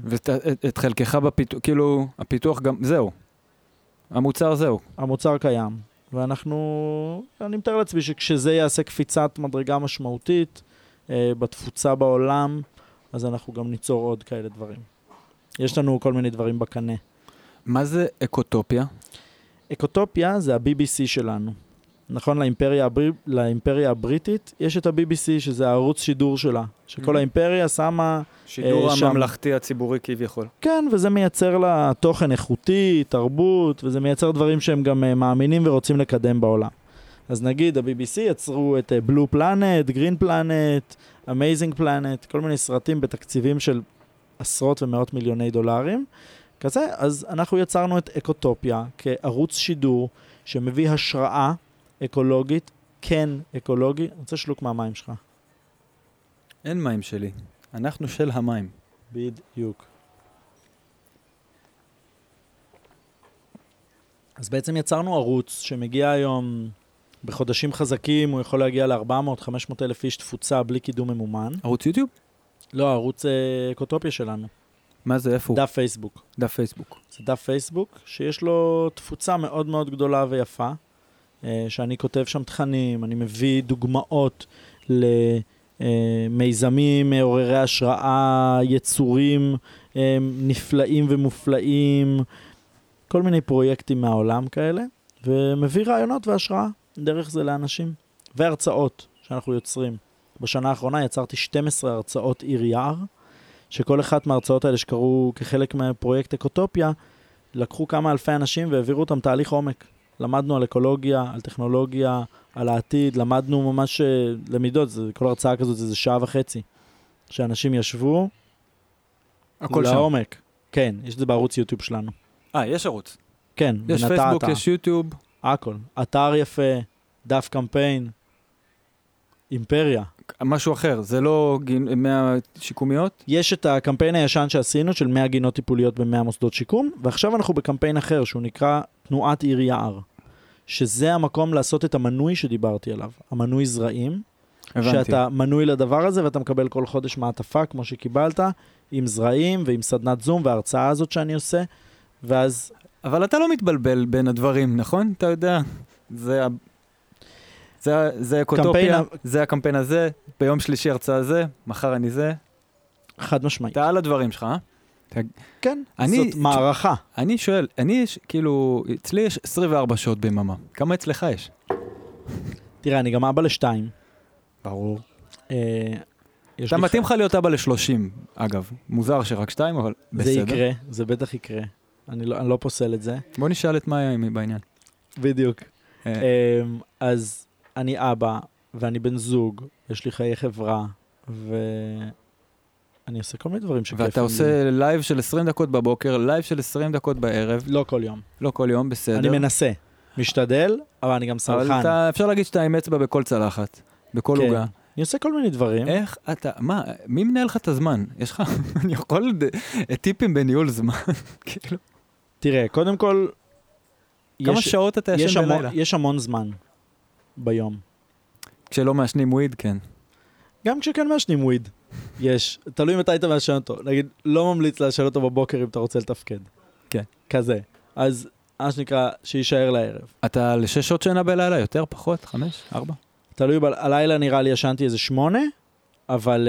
ואת חלקך בפיתוח, כאילו, הפיתוח גם, זהו. המוצר זהו. המוצר קיים. ואנחנו, אני מתאר לעצמי שכשזה יעשה קפיצת מדרגה משמעותית, בתפוצה בעולם, אז אנחנו גם ניצור עוד כאלה דברים. יש לנו כל מיני דברים בקנה. מה זה אקוטופיה? אקוטופיה זה ה-BBC שלנו. נכון, לאימפריה הבריטית יש את ה-BBC, שזה הערוץ שידור שלה, שכל האימפריה שמה... שידור הממלכתי הציבורי כביכול. כן, וזה מייצר לה תוכן איכותי, תרבות, וזה מייצר דברים שהם גם מאמינים ורוצים לקדם בעולם. אז נגיד, ה-BBC יצרו את Blue Planet, Green Planet, Amazing Planet, כל מיני סרטים בתקציבים של עשרות ומאות מיליוני דולרים. כזה, אז אנחנו יצרנו את אקוטופיה כערוץ שידור שמביא השראה אקולוגית, כן אקולוגי. אני רוצה שלוק מהמים שלך. אין מים שלי. אנחנו של המים. בדיוק. אז בעצם יצרנו ערוץ שמגיע היום בחודשים חזקים, הוא יכול להגיע ל400,000-500,000 איש תפוצה בלי קידום ממומן. ערוץ יוטיוב? לא, ערוץ אקוטופיה שלנו. מה זה? איפה הוא? דף פייסבוק. דף פייסבוק. זה דף פייסבוק שיש לו תפוצה מאוד מאוד גדולה ויפה. שאני כותב שם תכנים, אני מביא דוגמאות למיזמים, עוררי השראה, יצורים נפלאים ומופלאים, כל מיני פרויקטים מהעולם כאלה, ומביא רעיונות והשראה דרך זה לאנשים. והרצאות שאנחנו יוצרים. בשנה האחרונה יצרתי 12 הרצאות עיר יער, שכל אחת מההרצאות האלה שקרו כחלק מפרויקט אקוטופיה, לקחו כמה אלפי אנשים והעבירו אותם תהליך עומק. למדנו על אקולוגיה, על טכנולוגיה, על העתיד, למדנו ממש למידות, כל הרצאה כזאת זה שעה וחצי, שאנשים ישבו לעומק. כן, יש את זה בערוץ יוטיוב שלנו. יש ערוץ. כן. יש פייסבוק, יש יוטיוב. הכל. אתר יפה, דף קמפיין, אימפריה. משהו אחר, זה לא 100 שיקומיות? יש את הקמפיין הישן שעשינו של 100 גינות טיפוליות ב100 מוסדות שיקום, ועכשיו אנחנו בקמפיין אחר שהוא נקרא תנועת עיר יער, שזה המקום לעשות את המנוי שדיברתי עליו, המנוי זרעים, הבנתי. שאתה מנוי לדבר הזה ואתה מקבל כל חודש מעטפה כמו שקיבלת, עם זרעים ועם סדנת זום וההרצאה הזאת שאני עושה, ואז... אבל אתה לא מתבלבל בין הדברים, נכון? אתה יודע, זה אקוטופיה, זה הקמפיין הזה, ביום שלישי הרצאה זה, מחר אני זה. חד משמעית. אתה על הדברים שלך, אה? כן, זאת מערכה. אני שואל, אצלי יש 24 שעות ביממה, כמה אצלך יש? תראה, אני גם אבא לשתיים. ברור. אתה מתאים לך להיות אבא ל30, אגב. מוזר שרק 2, אבל בסדר. זה יקרה, זה בטח יקרה. אני לא פוסל את זה. בוא נשאל את מאיה בעניין. בדיוק. אז אני אבא, ואני בן זוג, יש לי חיי חברה, ואני עושה כל מיני דברים שכיפים. ואתה עושה לייב של 20 דקות בבוקר, לייב של 20 דקות בערב. לא כל יום. לא כל יום, בסדר. אני מנסה, משתדל, אבל אני גם סרחן. אבל אתה, אפשר להגיד שאתה עם אצבע בכל צלחת, בכל הוגה. כן. אני עושה כל מיני דברים. איך אתה, מה, מי מנהל לך את הזמן? יש לך, אני יכול טיפים בניהול זמן, כאילו. תראה, קודם כל, כמה שעות אתה ישן בלילה? יש המון זמן ביום. כשלא מעשנים וויד, כן. גם כשכן מעשנים וויד, יש. תלוי מתי אתה מעשן אותו. נגיד, לא ממליץ לעשן אותו בבוקר אם אתה רוצה לתפקד. כן. כזה. אז אש נקרא שישאר לערב. אתה לשש שעות שינה בלילה? יותר, פחות, 5, 4? תלוי, הלילה נראה לי ישנתי איזה 8, אבל...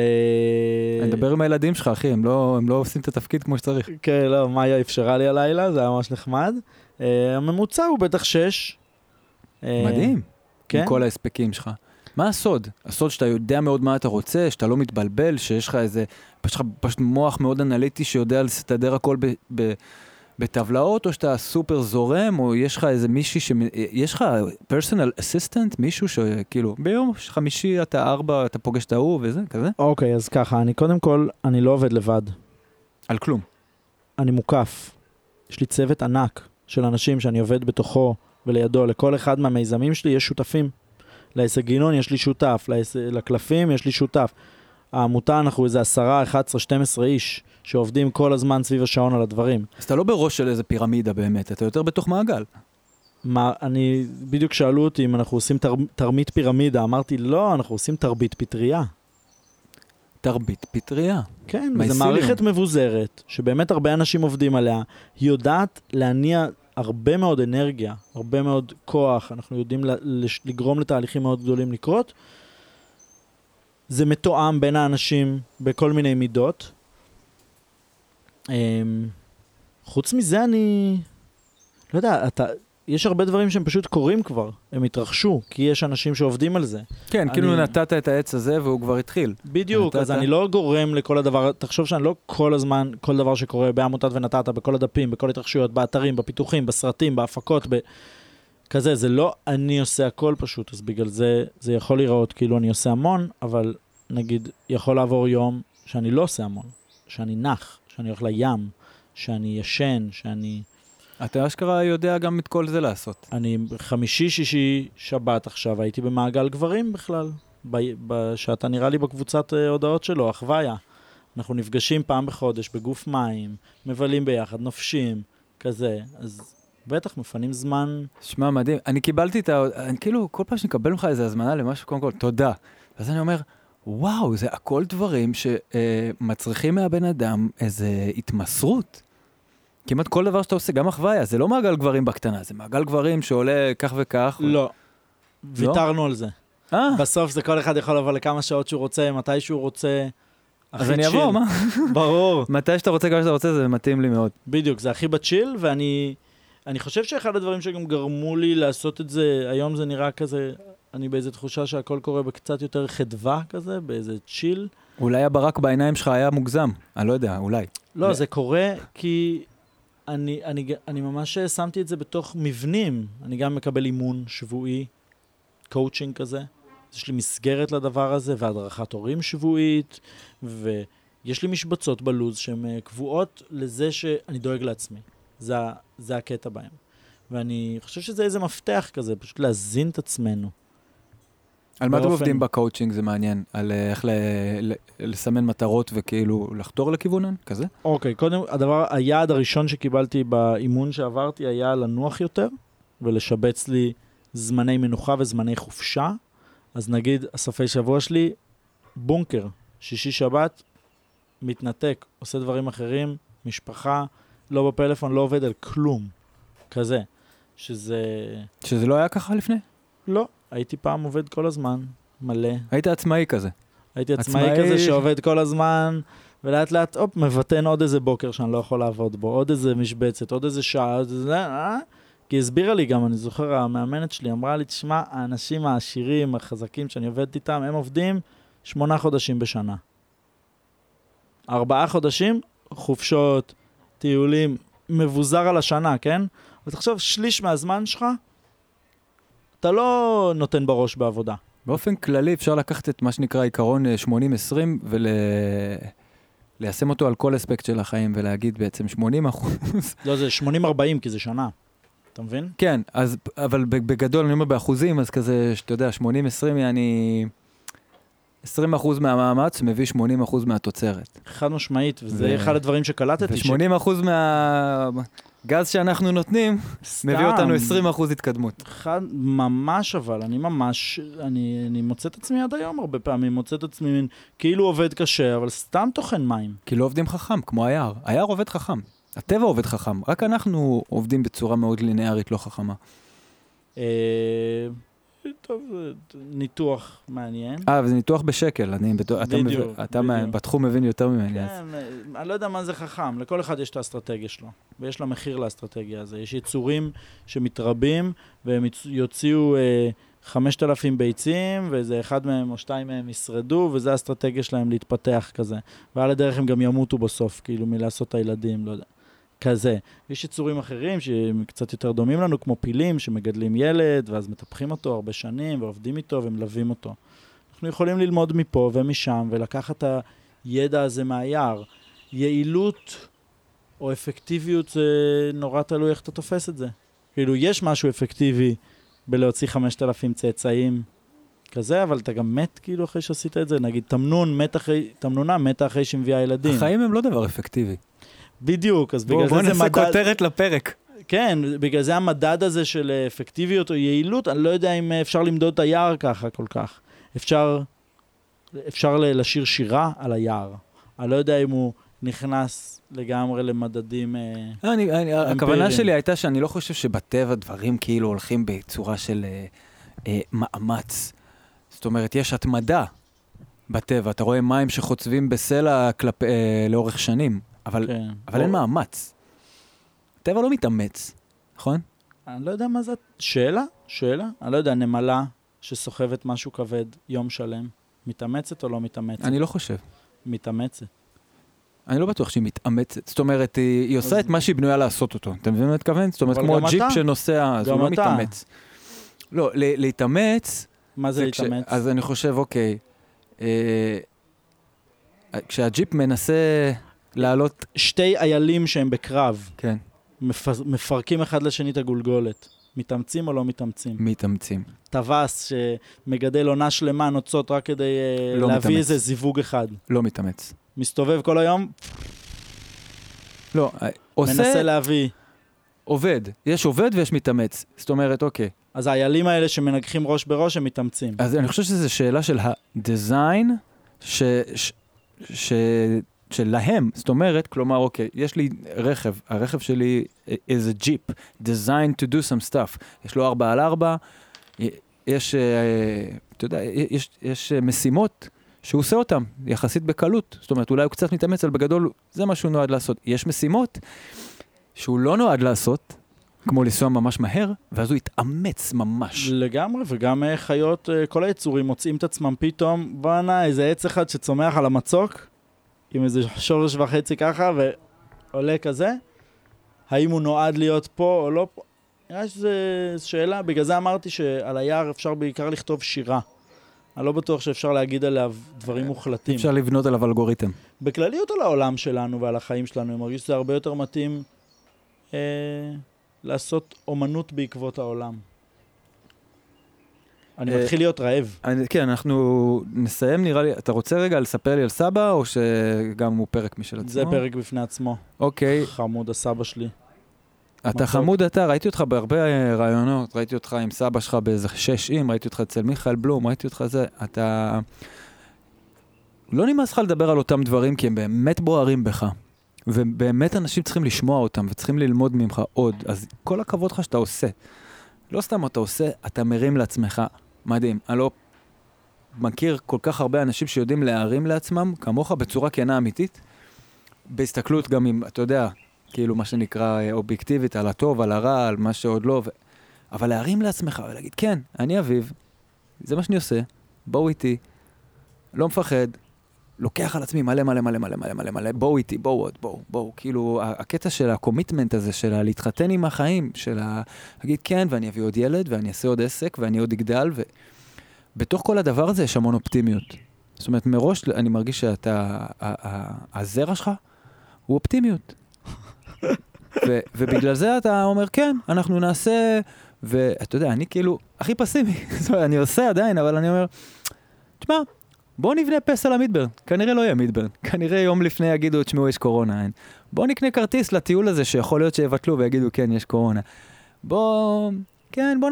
אני מדבר עם הילדים שלך, אחי, הם לא עושים את התפקיד כמו שצריך. כן, לא, מאיה אפשרה לי הלילה, זה היה ממש נחמד. הממוצע הוא בטח 6. מדהים. כן? עם כל ההספקים שלך. מה הסוד? הסוד שאתה יודע מאוד מה אתה רוצה, שאתה לא מתבלבל, שיש לך איזה פשוט מוח מאוד אנליטי שיודע לסתדר הכל בטבלאות, או שאתה סופר זורם, או יש לך איזה מישהי יש לך personal assistant, מישהו שכאילו, ביום חמישי אתה 4, אתה פוגש את ההוא וזה, כזה? אוקיי, אז ככה, אני קודם כל, אני לא עובד לבד. על כלום. אני מוקף. יש לי צוות ענק של אנשים שאני עובד בתוכו ולידו. לכל אחד מהמיזמים שלי יש שותפים. להישגינון יש לי שותף, לקלפים יש לי שותף. העמותה אנחנו איזה 10, 11, 12 איש שעובדים כל הזמן סביב השעון על הדברים. אז אתה לא בראש של איזה פירמידה באמת, אתה יותר בתוך מעגל. בדיוק שאלו אותי אם אנחנו עושים תרמית פירמידה, אמרתי לא, אנחנו עושים תרבית פטריה. תרבית פטריה. כן, זו מערכת מבוזרת, שבאמת הרבה אנשים עובדים עליה, היא יודעת להניע הרבה מאוד אנרגיה, הרבה מאוד כוח, אנחנו יודעים לגרום לתהליכים מאוד גדולים לקרות, זה מתואם בין האנשים בכל מיני מידות. חוץ מזה אני... לא יודע, אתה... יש הרבה דברים שהם פשוט קורים כבר, הם התרחשו, כי יש אנשים שעובדים על זה. כן, אני... כאילו נתת את העץ הזה והוא כבר התחיל. בדיוק, אז אני לא גורם לכל הדבר, תחשוב שאני לא כל הזמן, כל דבר שקורה בעמותת ונתת, בכל הדפים, בכל התרחשויות, באתרים, בפיתוחים, בסרטים, בהפקות, כזה, זה לא אני עושה הכל פשוט, אז בגלל זה, זה יכול להיראות כאילו אני עושה המון, אבל נגיד, יכול לעבור יום שאני לא עושה המון, שאני נח, שאני הולך לים, שאני ישן, שאני... אתה אשכרה יודע גם את כל זה לעשות. אני חמישי, שישי, שבת עכשיו, הייתי במעגל גברים בכלל, שאתה נראה לי בקבוצת הודעות שלו, החוויה. אנחנו נפגשים פעם בחודש בגוף מים, מבלים ביחד, נופשים, כזה. אז בטח מפנים זמן. שמע, מדהים. אני קיבלתי את ה... כאילו, כל פעם שנקבל ממך איזו הזמנה למשהו, קודם כל, תודה. אז אני אומר, וואו, זה הכל דברים שמצריכים מהבן אדם איזו התמסרות. כמעט כל דבר שאתה עושה, גם החוויה, זה לא מעגל גברים בקטנה, זה מעגל גברים שעולה כך וכך. לא, ויתרנו על זה. בסוף זה כל אחד יכול לבוא לכמה שעות שהוא רוצה, מתי שהוא רוצה. אז אני אבוא, מה? ברור. מתי שאתה רוצה, כמה שאתה רוצה, זה מתאים לי מאוד. בדיוק, זה הכי בצ'יל, ואני חושב שאחד הדברים שגם גרמו לי לעשות את זה, היום זה נראה כזה, אני באיזו תחושה שהכל קורה בקצת יותר חדווה כזה, באיזה צ'יל. אולי הברק בעיניים שלך היה מוגזם, אני לא יודע, אולי. לא, זה קורה כי... אני ממש שמתי את זה בתוך מבנים. אני גם מקבל אימון שבועי, קואוצ'ינג כזה. יש לי מסגרת לדבר הזה, והדרכת הורים שבועית, ויש לי משבצות בלוז שהן קבועות לזה שאני דואג לעצמי. זה הקטע בהם. ואני חושב שזה איזה מפתח כזה, פשוט להזין את עצמנו. על מה אתם עובדים בקואוצ'ינג? זה מעניין. על איך לסמן מטרות וכאילו לחתור לכיוונן? כזה? אוקיי, קודם, היעד הראשון שקיבלתי באימון שעברתי היה לנוח יותר, ולשבץ לי זמני מנוחה וזמני חופשה. אז נגיד, הסופי שבוע שלי, בונקר, שישי שבת, מתנתק, עושה דברים אחרים, משפחה, לא בפלאפון, לא עובד על כלום. כזה. שזה לא היה ככה לפני? לא. הייתי פעם עובד כל הזמן, מלא. היית עצמאי כזה. הייתי עצמאי כזה שעובד כל הזמן, ולאט לאט, אופ, מבטן עוד איזה בוקר שאני לא יכול לעבוד בו, עוד איזה משבצת, עוד איזה שעה, עוד איזה... כי הסבירה לי גם, אני זוכר, המאמנת שלי אמרה לי, תשמע, האנשים העשירים, החזקים שאני עובדת איתם, הם עובדים 8 חודשים בשנה. 4 חודשים, חופשות, טיולים, מבוזר על השנה, כן? ותחשוב, שליש מהזמן שלך, אתה לא נותן בראש בעבודה. באופן כללי אפשר לקחת את מה שנקרא עיקרון 80-20 וליישם אותו על כל אספקט של החיים ולהגיד בעצם 80%. לא, זה 80-40 כי זה שנה. אתה מבין? כן, אז, אבל בגדול אני אומר באחוזים, אז כזה, שאתה יודע, 80-20 אני... 20% מהמאמץ מביא 80% מהתוצרת. חד משמעית, וזה אחד הדברים שקלטתי. ו-80% מהגז שאנחנו נותנים, סתם. מביא אותנו 20% התקדמות. ממש אבל, אני מוצא את עצמי עד היום הרבה פעמים, מוצא את עצמי כאילו עובד קשה, אבל סתם תוכן מים. כי לא עובדים חכם, כמו היער. היער עובד חכם, הטבע עובד חכם, רק אנחנו עובדים בצורה מאוד ליניארית, לא חכמה. טוב, ניתוח מעניין. וזה ניתוח בשקל, אתה בתחום מבין יותר ממני. אני לא יודע מה זה חכם, לכל אחד יש את האסטרטגיה שלו, ויש לה מחיר לאסטרטגיה הזו. יש יצורים שמתרבים, והם יוציאו 5,000 ביצים, ואיזה אחד מהם או שתיים מהם ישרדו, וזה האסטרטגיה שלהם להתפתח כזה. ועל הדרך הם גם ימותו בסוף, כאילו מלעשות את הילדים, לא יודע. כזה. יש יצורים אחרים שקצת יותר דומים לנו, כמו פילים שמגדלים ילד, ואז מטפחים אותו הרבה שנים, ועובדים איתו ומלווים אותו. אנחנו יכולים ללמוד מפה ומשם, ולקחת את הידע הזה מהיער. יעילות או אפקטיביות, זה נורא תלוי איך אתה תופס את זה. כאילו, יש משהו אפקטיבי בלהוציא 5,000 צאצאים כזה, אבל אתה גם מת כאילו אחרי שעשית את זה. נגיד, תמנונה מתה אחרי שמביאה ילדים. החיים הם לא דבר אפקטיבי. בדיוק, אז בגלל זה מדד... בוא נעשה כותרת לפרק. כן, בגלל זה המדד הזה של אפקטיביות או יעילות, אני לא יודע אם אפשר למדוד את היער ככה כל כך. אפשר אפשר לשיר שירה על היער. אני לא יודע אם הוא נכנס לגמרי למדדים אמפיריים. הכוונה שלי הייתה שאני לא חושב שבטבע דברים כאילו הולכים בצורה של מאמץ. זאת אומרת, יש התמדה בטבע. אתה רואה מים שחוצבים בסלע לאורך שנים, אבל אין מאמץ. הטבע לא מתאמץ, נכון? אני לא יודע מה זאת. שאלה? אני לא יודע, נמלה שסוחבת משהו כבד יום שלם, מתאמצת או לא מתאמצת? אני לא חושב. מתאמצת. אני לא בטוח שהיא מתאמצת. זאת אומרת, היא עושה את מה שהיא בנויה לעשות אותו. אתם מבינים מה אתכוון? זאת אומרת, כמו ג'יפ שנוסע, אז הוא לא מתאמץ. לא, להתאמץ... מה זה להתאמץ? אז אני חושב, אוקיי, כשהג'יפ מנסה לעלות... שתי איילים שהם בקרב. כן. מפרקים אחד לשני את הגולגולת. מתאמצים או לא מתאמצים? מתאמצים. טווס שמגדל עונה שלמה נוצות רק כדי להביא איזה זיווג אחד. לא מתאמץ. מסתובב כל היום? לא, עושה... מנסה להביא. עובד. יש עובד ויש מתאמץ. זאת אומרת, אוקיי. אז האיילים האלה שמנגחים ראש בראש הם מתאמצים. אז אני חושב שזו שאלה של הדיזיין שלהם, זאת אומרת, כלומר, אוקיי, יש לי רכב, הרכב שלי is a jeep, designed to do some stuff, יש לו 4x4, יש, אתה יודע, יש משימות שהוא עושה אותן, יחסית בקלות, זאת אומרת, אולי הוא קצת מתאמץ, אבל בגדול, זה מה שהוא נועד לעשות. יש משימות שהוא לא נועד לעשות, כמו לנסוע ממש מהר, ואז הוא יתאמץ ממש. לגמרי, וגם חיות, כל היצורים מוצאים את עצמם פתאום, בוא נע, איזה עץ אחד שצומח על המצוק, עם איזה שורש וחצי ככה, ועולה כזה, האם הוא נועד להיות פה או לא פה? נראה שזו שאלה, בגלל זה אמרתי שעל היער אפשר בעיקר לכתוב שירה. אני לא בטוח שאפשר להגיד עליו דברים מוחלטים. אפשר לבנות עליו אלגוריתם. בכלליות על העולם שלנו ועל החיים שלנו, אני מרגיש שזה הרבה יותר מתאים לעשות אומנות בעקבות העולם. אני מתחיל להיות רעב. כן, אנחנו נסיים, נראה לי, אתה רוצה רגע לספר לי על סבא, או שגם הוא פרק משל עצמו? זה פרק בפני עצמו. אוקיי. חמוד הסבא שלי. אתה חמוד אתה, ראיתי אותך בהרבה רעיונות, ראיתי אותך עם סבא שלך באיזה 60, ראיתי אותך אצל מיכאל בלום, ראיתי אותך זה, אתה... לא נמאס לך לדבר על אותם דברים, כי הם באמת בוערים בך. ובאמת אנשים צריכים לשמוע אותם, וצריכים ללמוד ממך עוד. אז כל הכבוד לך שאתה עושה. לא סתם אתה עושה, אתה מרים לעצמך. מדהים, אני לא מכיר כל כך הרבה אנשים שיודעים להרים לעצמם, כמוך בצורה כנה אמיתית, בהסתכלות גם אם, אתה יודע, כאילו מה שנקרא אובייקטיבית, על הטוב, על הרע, על מה שעוד לא, אבל להרים לעצמך, ולהגיד, כן, אני אביב, זה מה שאני עושה, בואו איתי, לא מפחד, לוקח על עצמי מלא מלא מלא מלא מלא מלא מלא, בואו איתי, בואו עוד, בואו, כאילו הקטע של הקומיטמנט הזה, של להתחתן עם החיים, של להגיד כן, ואני אביא עוד ילד, ואני אעשה עוד עסק, ואני עוד אגדל, ובתוך כל הדבר הזה יש המון אופטימיות. זאת אומרת, מראש אני מרגיש שאתה, הזרע שלך הוא אופטימיות. ובגלל זה אתה אומר, כן, אנחנו נעשה, ואתה יודע, אני כאילו הכי פסימי, זאת אומרת, אני עושה עדיין, אבל אני אומר, תשמע, בואו נבנה פסל המדבר, כנראה לא יהיה מדבר, כנראה יום לפני יגידו, תשמעו, יש קורונה, אין. בואו נקנה כרטיס לטיול הזה שיכול להיות שיבטלו ויגידו, כן, יש קורונה. בואו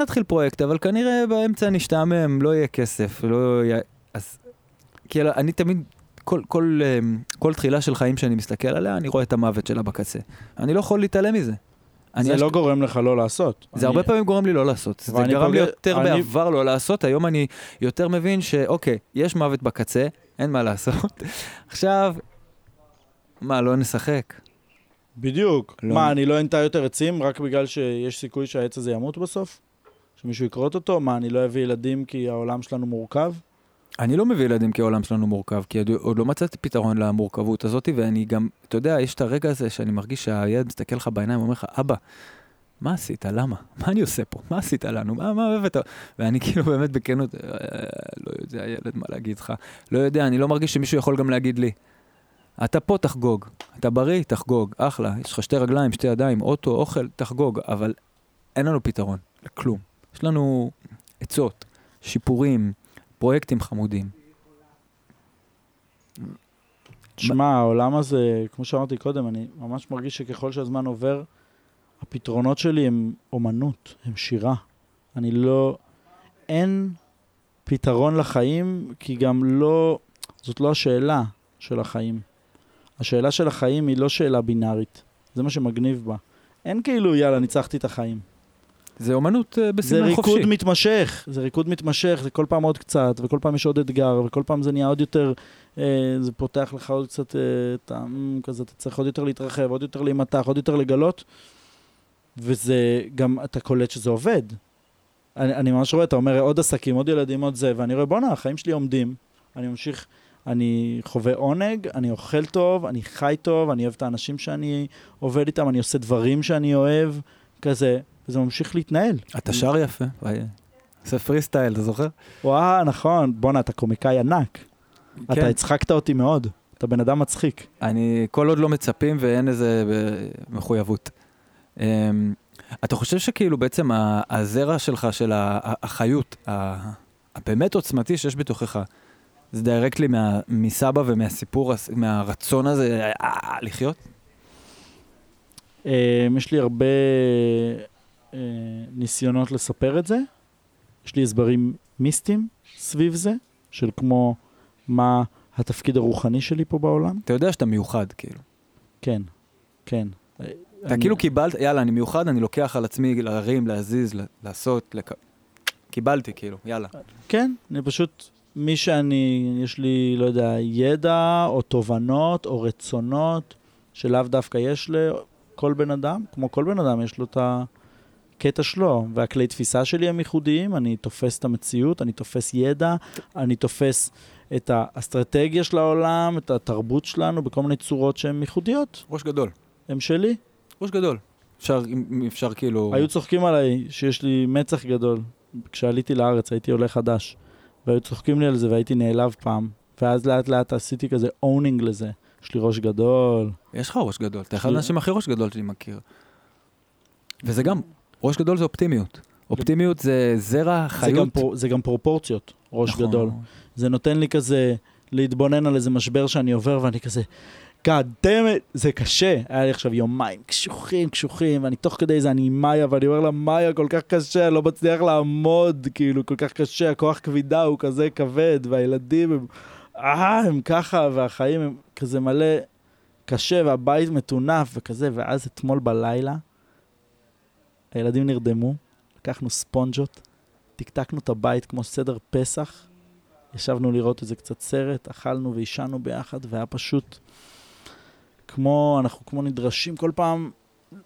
נתחיל פרויקט, אבל כנראה באמצע נשתעמם, לא יהיה כסף, לא יהיה... אז... כי אני תמיד, כל תחילה של חיים שאני מסתכל עליה, אני רואה את המוות שלה בקצה. אני לא יכול להתעלם מזה. זה לא גורם לך לא לעשות. זה הרבה פעמים גורם לי לא לעשות. זה גורם לי יותר בעבר לא לעשות. היום אני יותר מבין שאוקיי, יש מוות בקצה, אין מה לעשות. עכשיו, מה, לא נשחק? בדיוק. מה, אני לא אנטע יותר עצים רק בגלל שיש סיכוי שהעץ הזה ימות בסוף? שמישהו יקרות אותו? מה, אני לא אביא ילדים כי העולם שלנו מורכב? אני לא מביא ילדים כי העולם שלנו מורכב, כי עוד לא מצאתי פתרון למורכבות הזאת, ואני גם, אתה יודע, יש את הרגע הזה שאני מרגיש שהילד מסתכל לך בעיניים ואומר לך, אבא, מה עשית? למה? מה אני עושה פה? מה עשית לנו? מה אוהבת? ואני כאילו באמת בכנות, לא יודע, ילד, מה להגיד לך? לא יודע, אני לא מרגיש שמישהו יכול גם להגיד לי, אתה פה תחגוג, אתה בריא, תחגוג, אחלה, יש לך שתי רגליים, שתי ידיים, אוטו, אוכל, תחגוג, אבל אין לנו פתרון, לכלום. יש לנו עצות, שיפורים, פרויקטים חמודים. שמע, העולם הזה, כמו שאמרתי קודם, אני ממש מרגיש שככל שהזמן עובר, הפתרונות שלי הם אומנות, הם שירה. אין פתרון לחיים, כי גם לא, זאת לא השאלה של החיים. השאלה של החיים היא לא שאלה בינארית. זה מה שמגניב בה. אין כאילו, יאללה, ניצחתי את החיים. זה אומנות בסימן חופשי. זה ריקוד מתמשך, זה ריקוד מתמשך, זה כל פעם עוד קצת, וכל פעם יש עוד אתגר, וכל פעם זה נהיה עוד יותר, זה פותח לך עוד קצת טעם כזה, אתה צריך עוד יותר להתרחב, עוד יותר להימתח, עוד יותר לגלות, וזה גם, אתה קולט שזה עובד. אני ממש רואה, אתה אומר, עוד עסקים, עוד ילדים, עוד זה, ואני רואה, בונה, החיים שלי עומדים, אני ממשיך, אני חווה עונג, אני אוכל טוב, אני חי טוב, אני אוהב את האנשים שאני עובד איתם, אני עושה דברים שאני אוהב, כזה, וזה ממשיך להתנהל. אתה שר יפה. זה פרי סטייל, אתה זוכר? וואה, נכון. בונה, אתה קומיקאי ענק. אתה הצחקת אותי מאוד. אתה בן אדם מצחיק. אני כל עוד לא מצפים ואין איזה מחויבות. אתה חושב שכאילו בעצם הזרע שלך, של החיות, הבאמת עוצמתי שיש בתוכך, זה דירקטלי מסבא ומהסיפור, מהרצון הזה לחיות? יש לי הרבה ניסיונות לספר את זה. יש לי הסברים מיסטיים סביב זה, של כמו מה התפקיד הרוחני שלי פה בעולם. אתה יודע שאתה מיוחד, כאילו. כן, כן. אתה כאילו קיבלת, יאללה, אני מיוחד, אני לוקח על עצמי להרים, להזיז, לעשות, קיבלתי, כאילו, יאללה. כן, אני פשוט, מי שאני, יש לי, לא יודע, ידע, או תובנות, או רצונות, שלאו דווקא יש לי, כל בן אדם, כמו כל בן אדם, יש לו את הקטע שלו, והכלי תפיסה שלי הם ייחודיים, אני תופס את המציאות, אני תופס ידע, אני תופס את האסטרטגיה של העולם, את התרבות שלנו, בכל מיני צורות שהן ייחודיות. ראש גדול. הם שלי? ראש גדול. אפשר כאילו... היו צוחקים עליי שיש לי מצח גדול. כשעליתי לארץ הייתי עולה חדש, והיו צוחקים לי על זה והייתי נעלב פעם, ואז לאט לאט עשיתי כזה אונינג לזה. יש לי ראש גדול. יש לך ראש גדול. אתה אחד האנשים הכי ראש גדול שאני מכיר. וזה גם, ראש גדול זה אופטימיות. אופטימיות זה זרע, חיות. זה גם פרופורציות, ראש גדול. זה נותן לי כזה להתבונן על איזה משבר שאני עובר, ואני כזה, God damn it, זה קשה. היה לי עכשיו יומיים קשוחים, ואני תוך כדי זה, אני עם מאיה, ואני אומר לה, מאיה, כל כך קשה, לא מצליח לעמוד, כאילו, כל כך קשה, הכוח כבידה הוא כזה כבד, והילדים הם... הם ככה, והחיים הם כזה מלא קשה, והבית מתונף וכזה, ואז אתמול בלילה, הילדים נרדמו, לקחנו ספונג'ות, תקתקנו את הבית כמו סדר פסח, ישבנו לראות איזה קצת סרט, אכלנו וישנו ביחד, והיה פשוט כמו, אנחנו כמו נדרשים כל פעם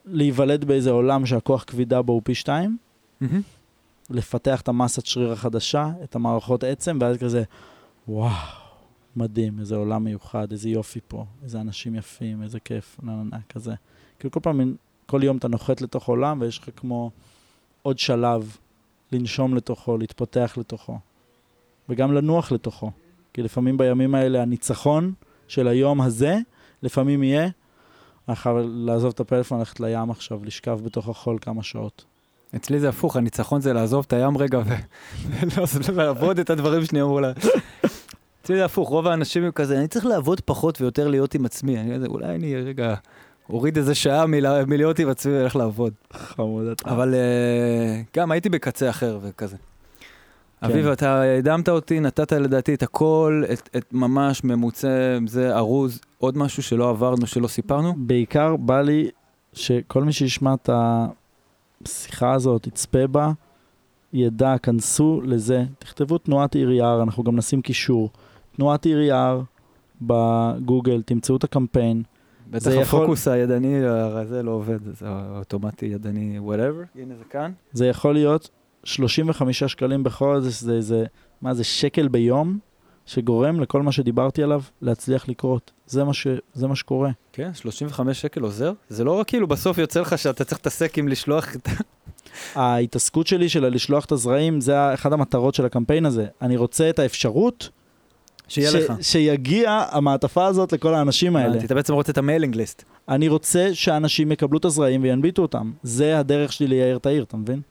להיוולד באיזה עולם שהכוח כבידה בו הוא פי 2, לפתח את המסת שריר החדשה, את המערכות עצם, ואז כזה, וואו, מדהים, איזה עולם מיוחד, איזה יופי פה, איזה אנשים יפים, איזה כיף, כזה. כאילו כל פעם, כל יום אתה נוחת לתוך עולם, ויש לך כמו עוד שלב לנשום לתוכו, להתפתח לתוכו, וגם לנוח לתוכו. כי לפעמים בימים האלה, הניצחון של היום הזה, לפעמים יהיה, אני חייב לעזוב את הפלאפון, ללכת לים עכשיו, לשכב בתוך החול כמה שעות. אצלי זה הפוך, הניצחון זה לעזוב את הים רגע, ולעבוד את הדברים שאני אמור לה. אצלי זה הפוך, רוב האנשים הם כזה, אני צריך לעבוד פחות ויותר להיות עם עצמי, אולי אני רגע אוריד איזה שעה מלהיות עם עצמי וללך לעבוד. חמוד אתה. אבל גם הייתי בקצה אחר וכזה. אביב, אתה הדמת אותי, נתת לדעתי את הכל, את ממש ממוצע, זה ארוז, עוד משהו שלא עברנו, שלא סיפרנו? בעיקר בא לי שכל מי שישמע את ה... השיחה הזאת, תצפה בה, ידע, כנסו לזה, תכתבו תנועת ERR, אנחנו גם נשים קישור, תנועת ERR בגוגל, תמצאו את הקמפיין. בטח הפוקוס הידני, זה לא עובד, זה אוטומטי ידני, whatever, הנה זה כאן. זה יכול להיות 35 שקלים בחודש, זה מה זה, שקל ביום, שגורם לכל מה שדיברתי עליו להצליח לקרות. זה מה שקורה. כן, 35 שקל עוזר. זה לא רק כאילו בסוף יוצא לך שאתה צריך להתעסק עם לשלוח את... ההתעסקות שלי של לשלוח את הזרעים, זה אחד המטרות של הקמפיין הזה. אני רוצה את האפשרות שיגיע המעטפה הזאת לכל האנשים האלה. אתה בעצם רוצה את המיילינג ליסט. אני רוצה שאנשים יקבלו את הזרעים וינביטו אותם. זה הדרך שלי ליער את העיר, אתה מבין?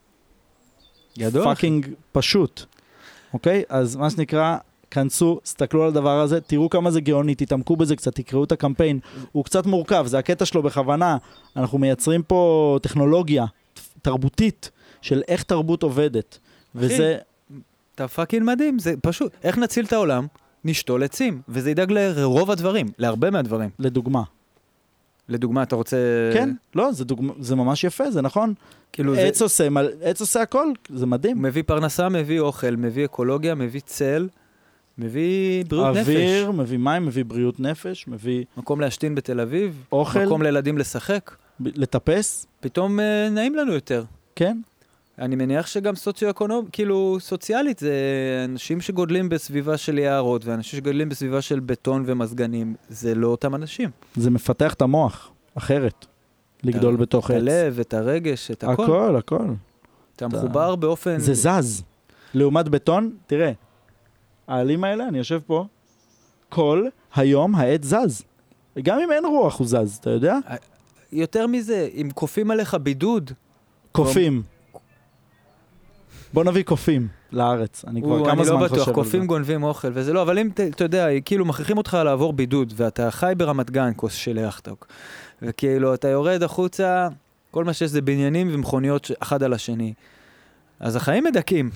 גדול. פאקינג פשוט. אוקיי? אז מה שנקרא... כנסו, תסתכלו על הדבר הזה, תראו כמה זה גאוני, תתעמקו בזה קצת, תקראו את הקמפיין, הוא קצת מורכב, זה הקטע שלו בכוונה, אנחנו מייצרים פה טכנולוגיה תרבותית, של איך תרבות עובדת, וזה... אתה פאקינג מדהים, זה פשוט, איך נציל את העולם, נשתול עצים, וזה ידאג לרוב הדברים, להרבה מהדברים. לדוגמה. לדוגמה, אתה רוצה... כן, לא, זה ממש יפה, זה נכון. עץ עושה הכל, זה מדהים. מביא פרנסה, מביא אוכל, מביא אקולוגיה, מביא צל, מביא בריאות נפש. אוויר, מביא מים, מביא בריאות נפש, מביא... מקום להשתין בתל אביב. אוכל. מקום לילדים לשחק. לטפס. פתאום נעים לנו יותר. כן. אני מניח שגם סוציו-אקונומי, כאילו סוציאלית, זה אנשים שגודלים בסביבה של יערות, ואנשים שגודלים בסביבה של בטון ומסגנים, זה לא אותם אנשים. זה מפתח את המוח, אחרת, לגדול בתוך עץ. את הלב, את הרגש, את הכל. הכל, הכל. אתה מחובר באופן... זה זז. לעומת בטון, תראה, העלים האלה, אני יושב פה, כל היום העץ זז. גם אם אין רוח הוא זז, אתה יודע? יותר מזה, אם קופים עליך בידוד... קופים. בוא נביא קופים לארץ, אני כבר כמה זמן חושב על זה. אני לא בטוח, קופים גונבים אוכל, וזה לא, אבל אם אתה יודע, כאילו מכריחים אותך לעבור בידוד, ואתה חי ברמת גן, כוס של יחטוק, וכאילו אתה יורד החוצה, כל מה שיש זה בניינים ומכוניות אחד על השני. אז החיים מדכאים,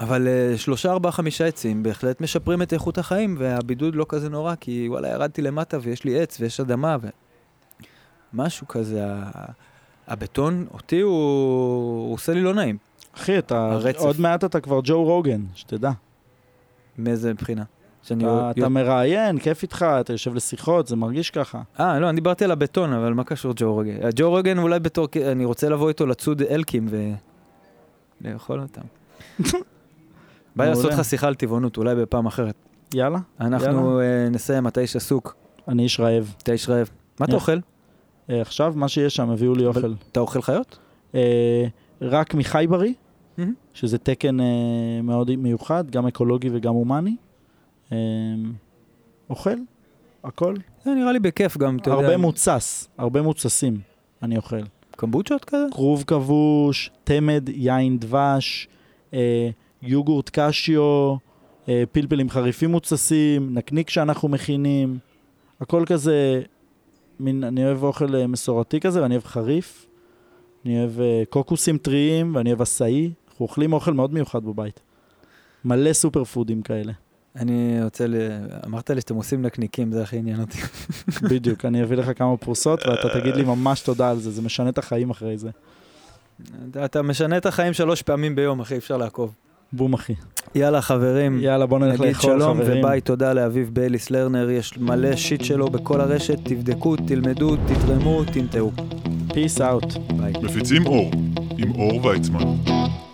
אבל 3, 4, 5 עצים בהחלט משפרים את איכות החיים, והבידוד לא כזה נורא, כי וואלה, ירדתי למטה ויש לי עץ ויש אדמה, ומשהו כזה, הבטון אותי הוא עושה לי לא נעים. אחי, עוד מעט אתה כבר ג'ו רוגן, שתדע. מאיזה מבחינה? אתה מראיין, כיף איתך, אתה יושב לשיחות, זה מרגיש ככה. לא, אני דיברתי על הבטון, אבל מה קשור ג'ו רוגן? ג'ו רוגן אולי בתור, אני רוצה לבוא איתו לצוד אלקים ולאכול אותם. ביי לעשות לך שיחה על טבעונות, אולי בפעם אחרת. יאללה. אנחנו נסיים, אתה איש עסוק. אני איש רעב. אתה איש רעב. מה אתה אוכל? עכשיו, מה שיש שם, הביאו לי אוכל. אתה אוכל חיות? רק מחי בריא, שזה תקן מאוד מיוחד, גם אקולוגי וגם הומני. אוכל, הכל. זה נראה לי בכיף גם, אתה יודע. הרבה מוצס, הרבה מוצסים אני אוכל. קמבוצ'ות כזה? כרוב כבוש, תמד, יין דבש, יוגורט קשיו, פלפלים חריפים מוצסים, נקניק שאנחנו מכינים. הכל כזה, אני אוהב אוכל מסורתי כזה ואני אוהב חריף. אני אוהב קוקוסים טריים, ואני אוהב עשאי. אנחנו אוכלים אוכל מאוד מיוחד בבית. מלא סופר פודים כאלה. אני רוצה אמרת לי שאתם עושים נקניקים, זה הכי עניין אותי. בדיוק, אני אביא לך כמה פרוסות, ואתה תגיד לי ממש תודה על זה, זה משנה את החיים אחרי זה. אתה משנה את החיים 3 פעמים ביום, אחי, אפשר לעקוב. בום, אחי. יאללה, חברים. יאללה, בוא נלך לאכול, חברים. נגיד שלום וביי, תודה לאביב בייליס לרנר, יש מלא שיט שלו בכל הרשת, תבדקו, תלמדו, תתרמו, תנטעו. Peace out. Bye. מפיצים אור, עם אור ויצמן.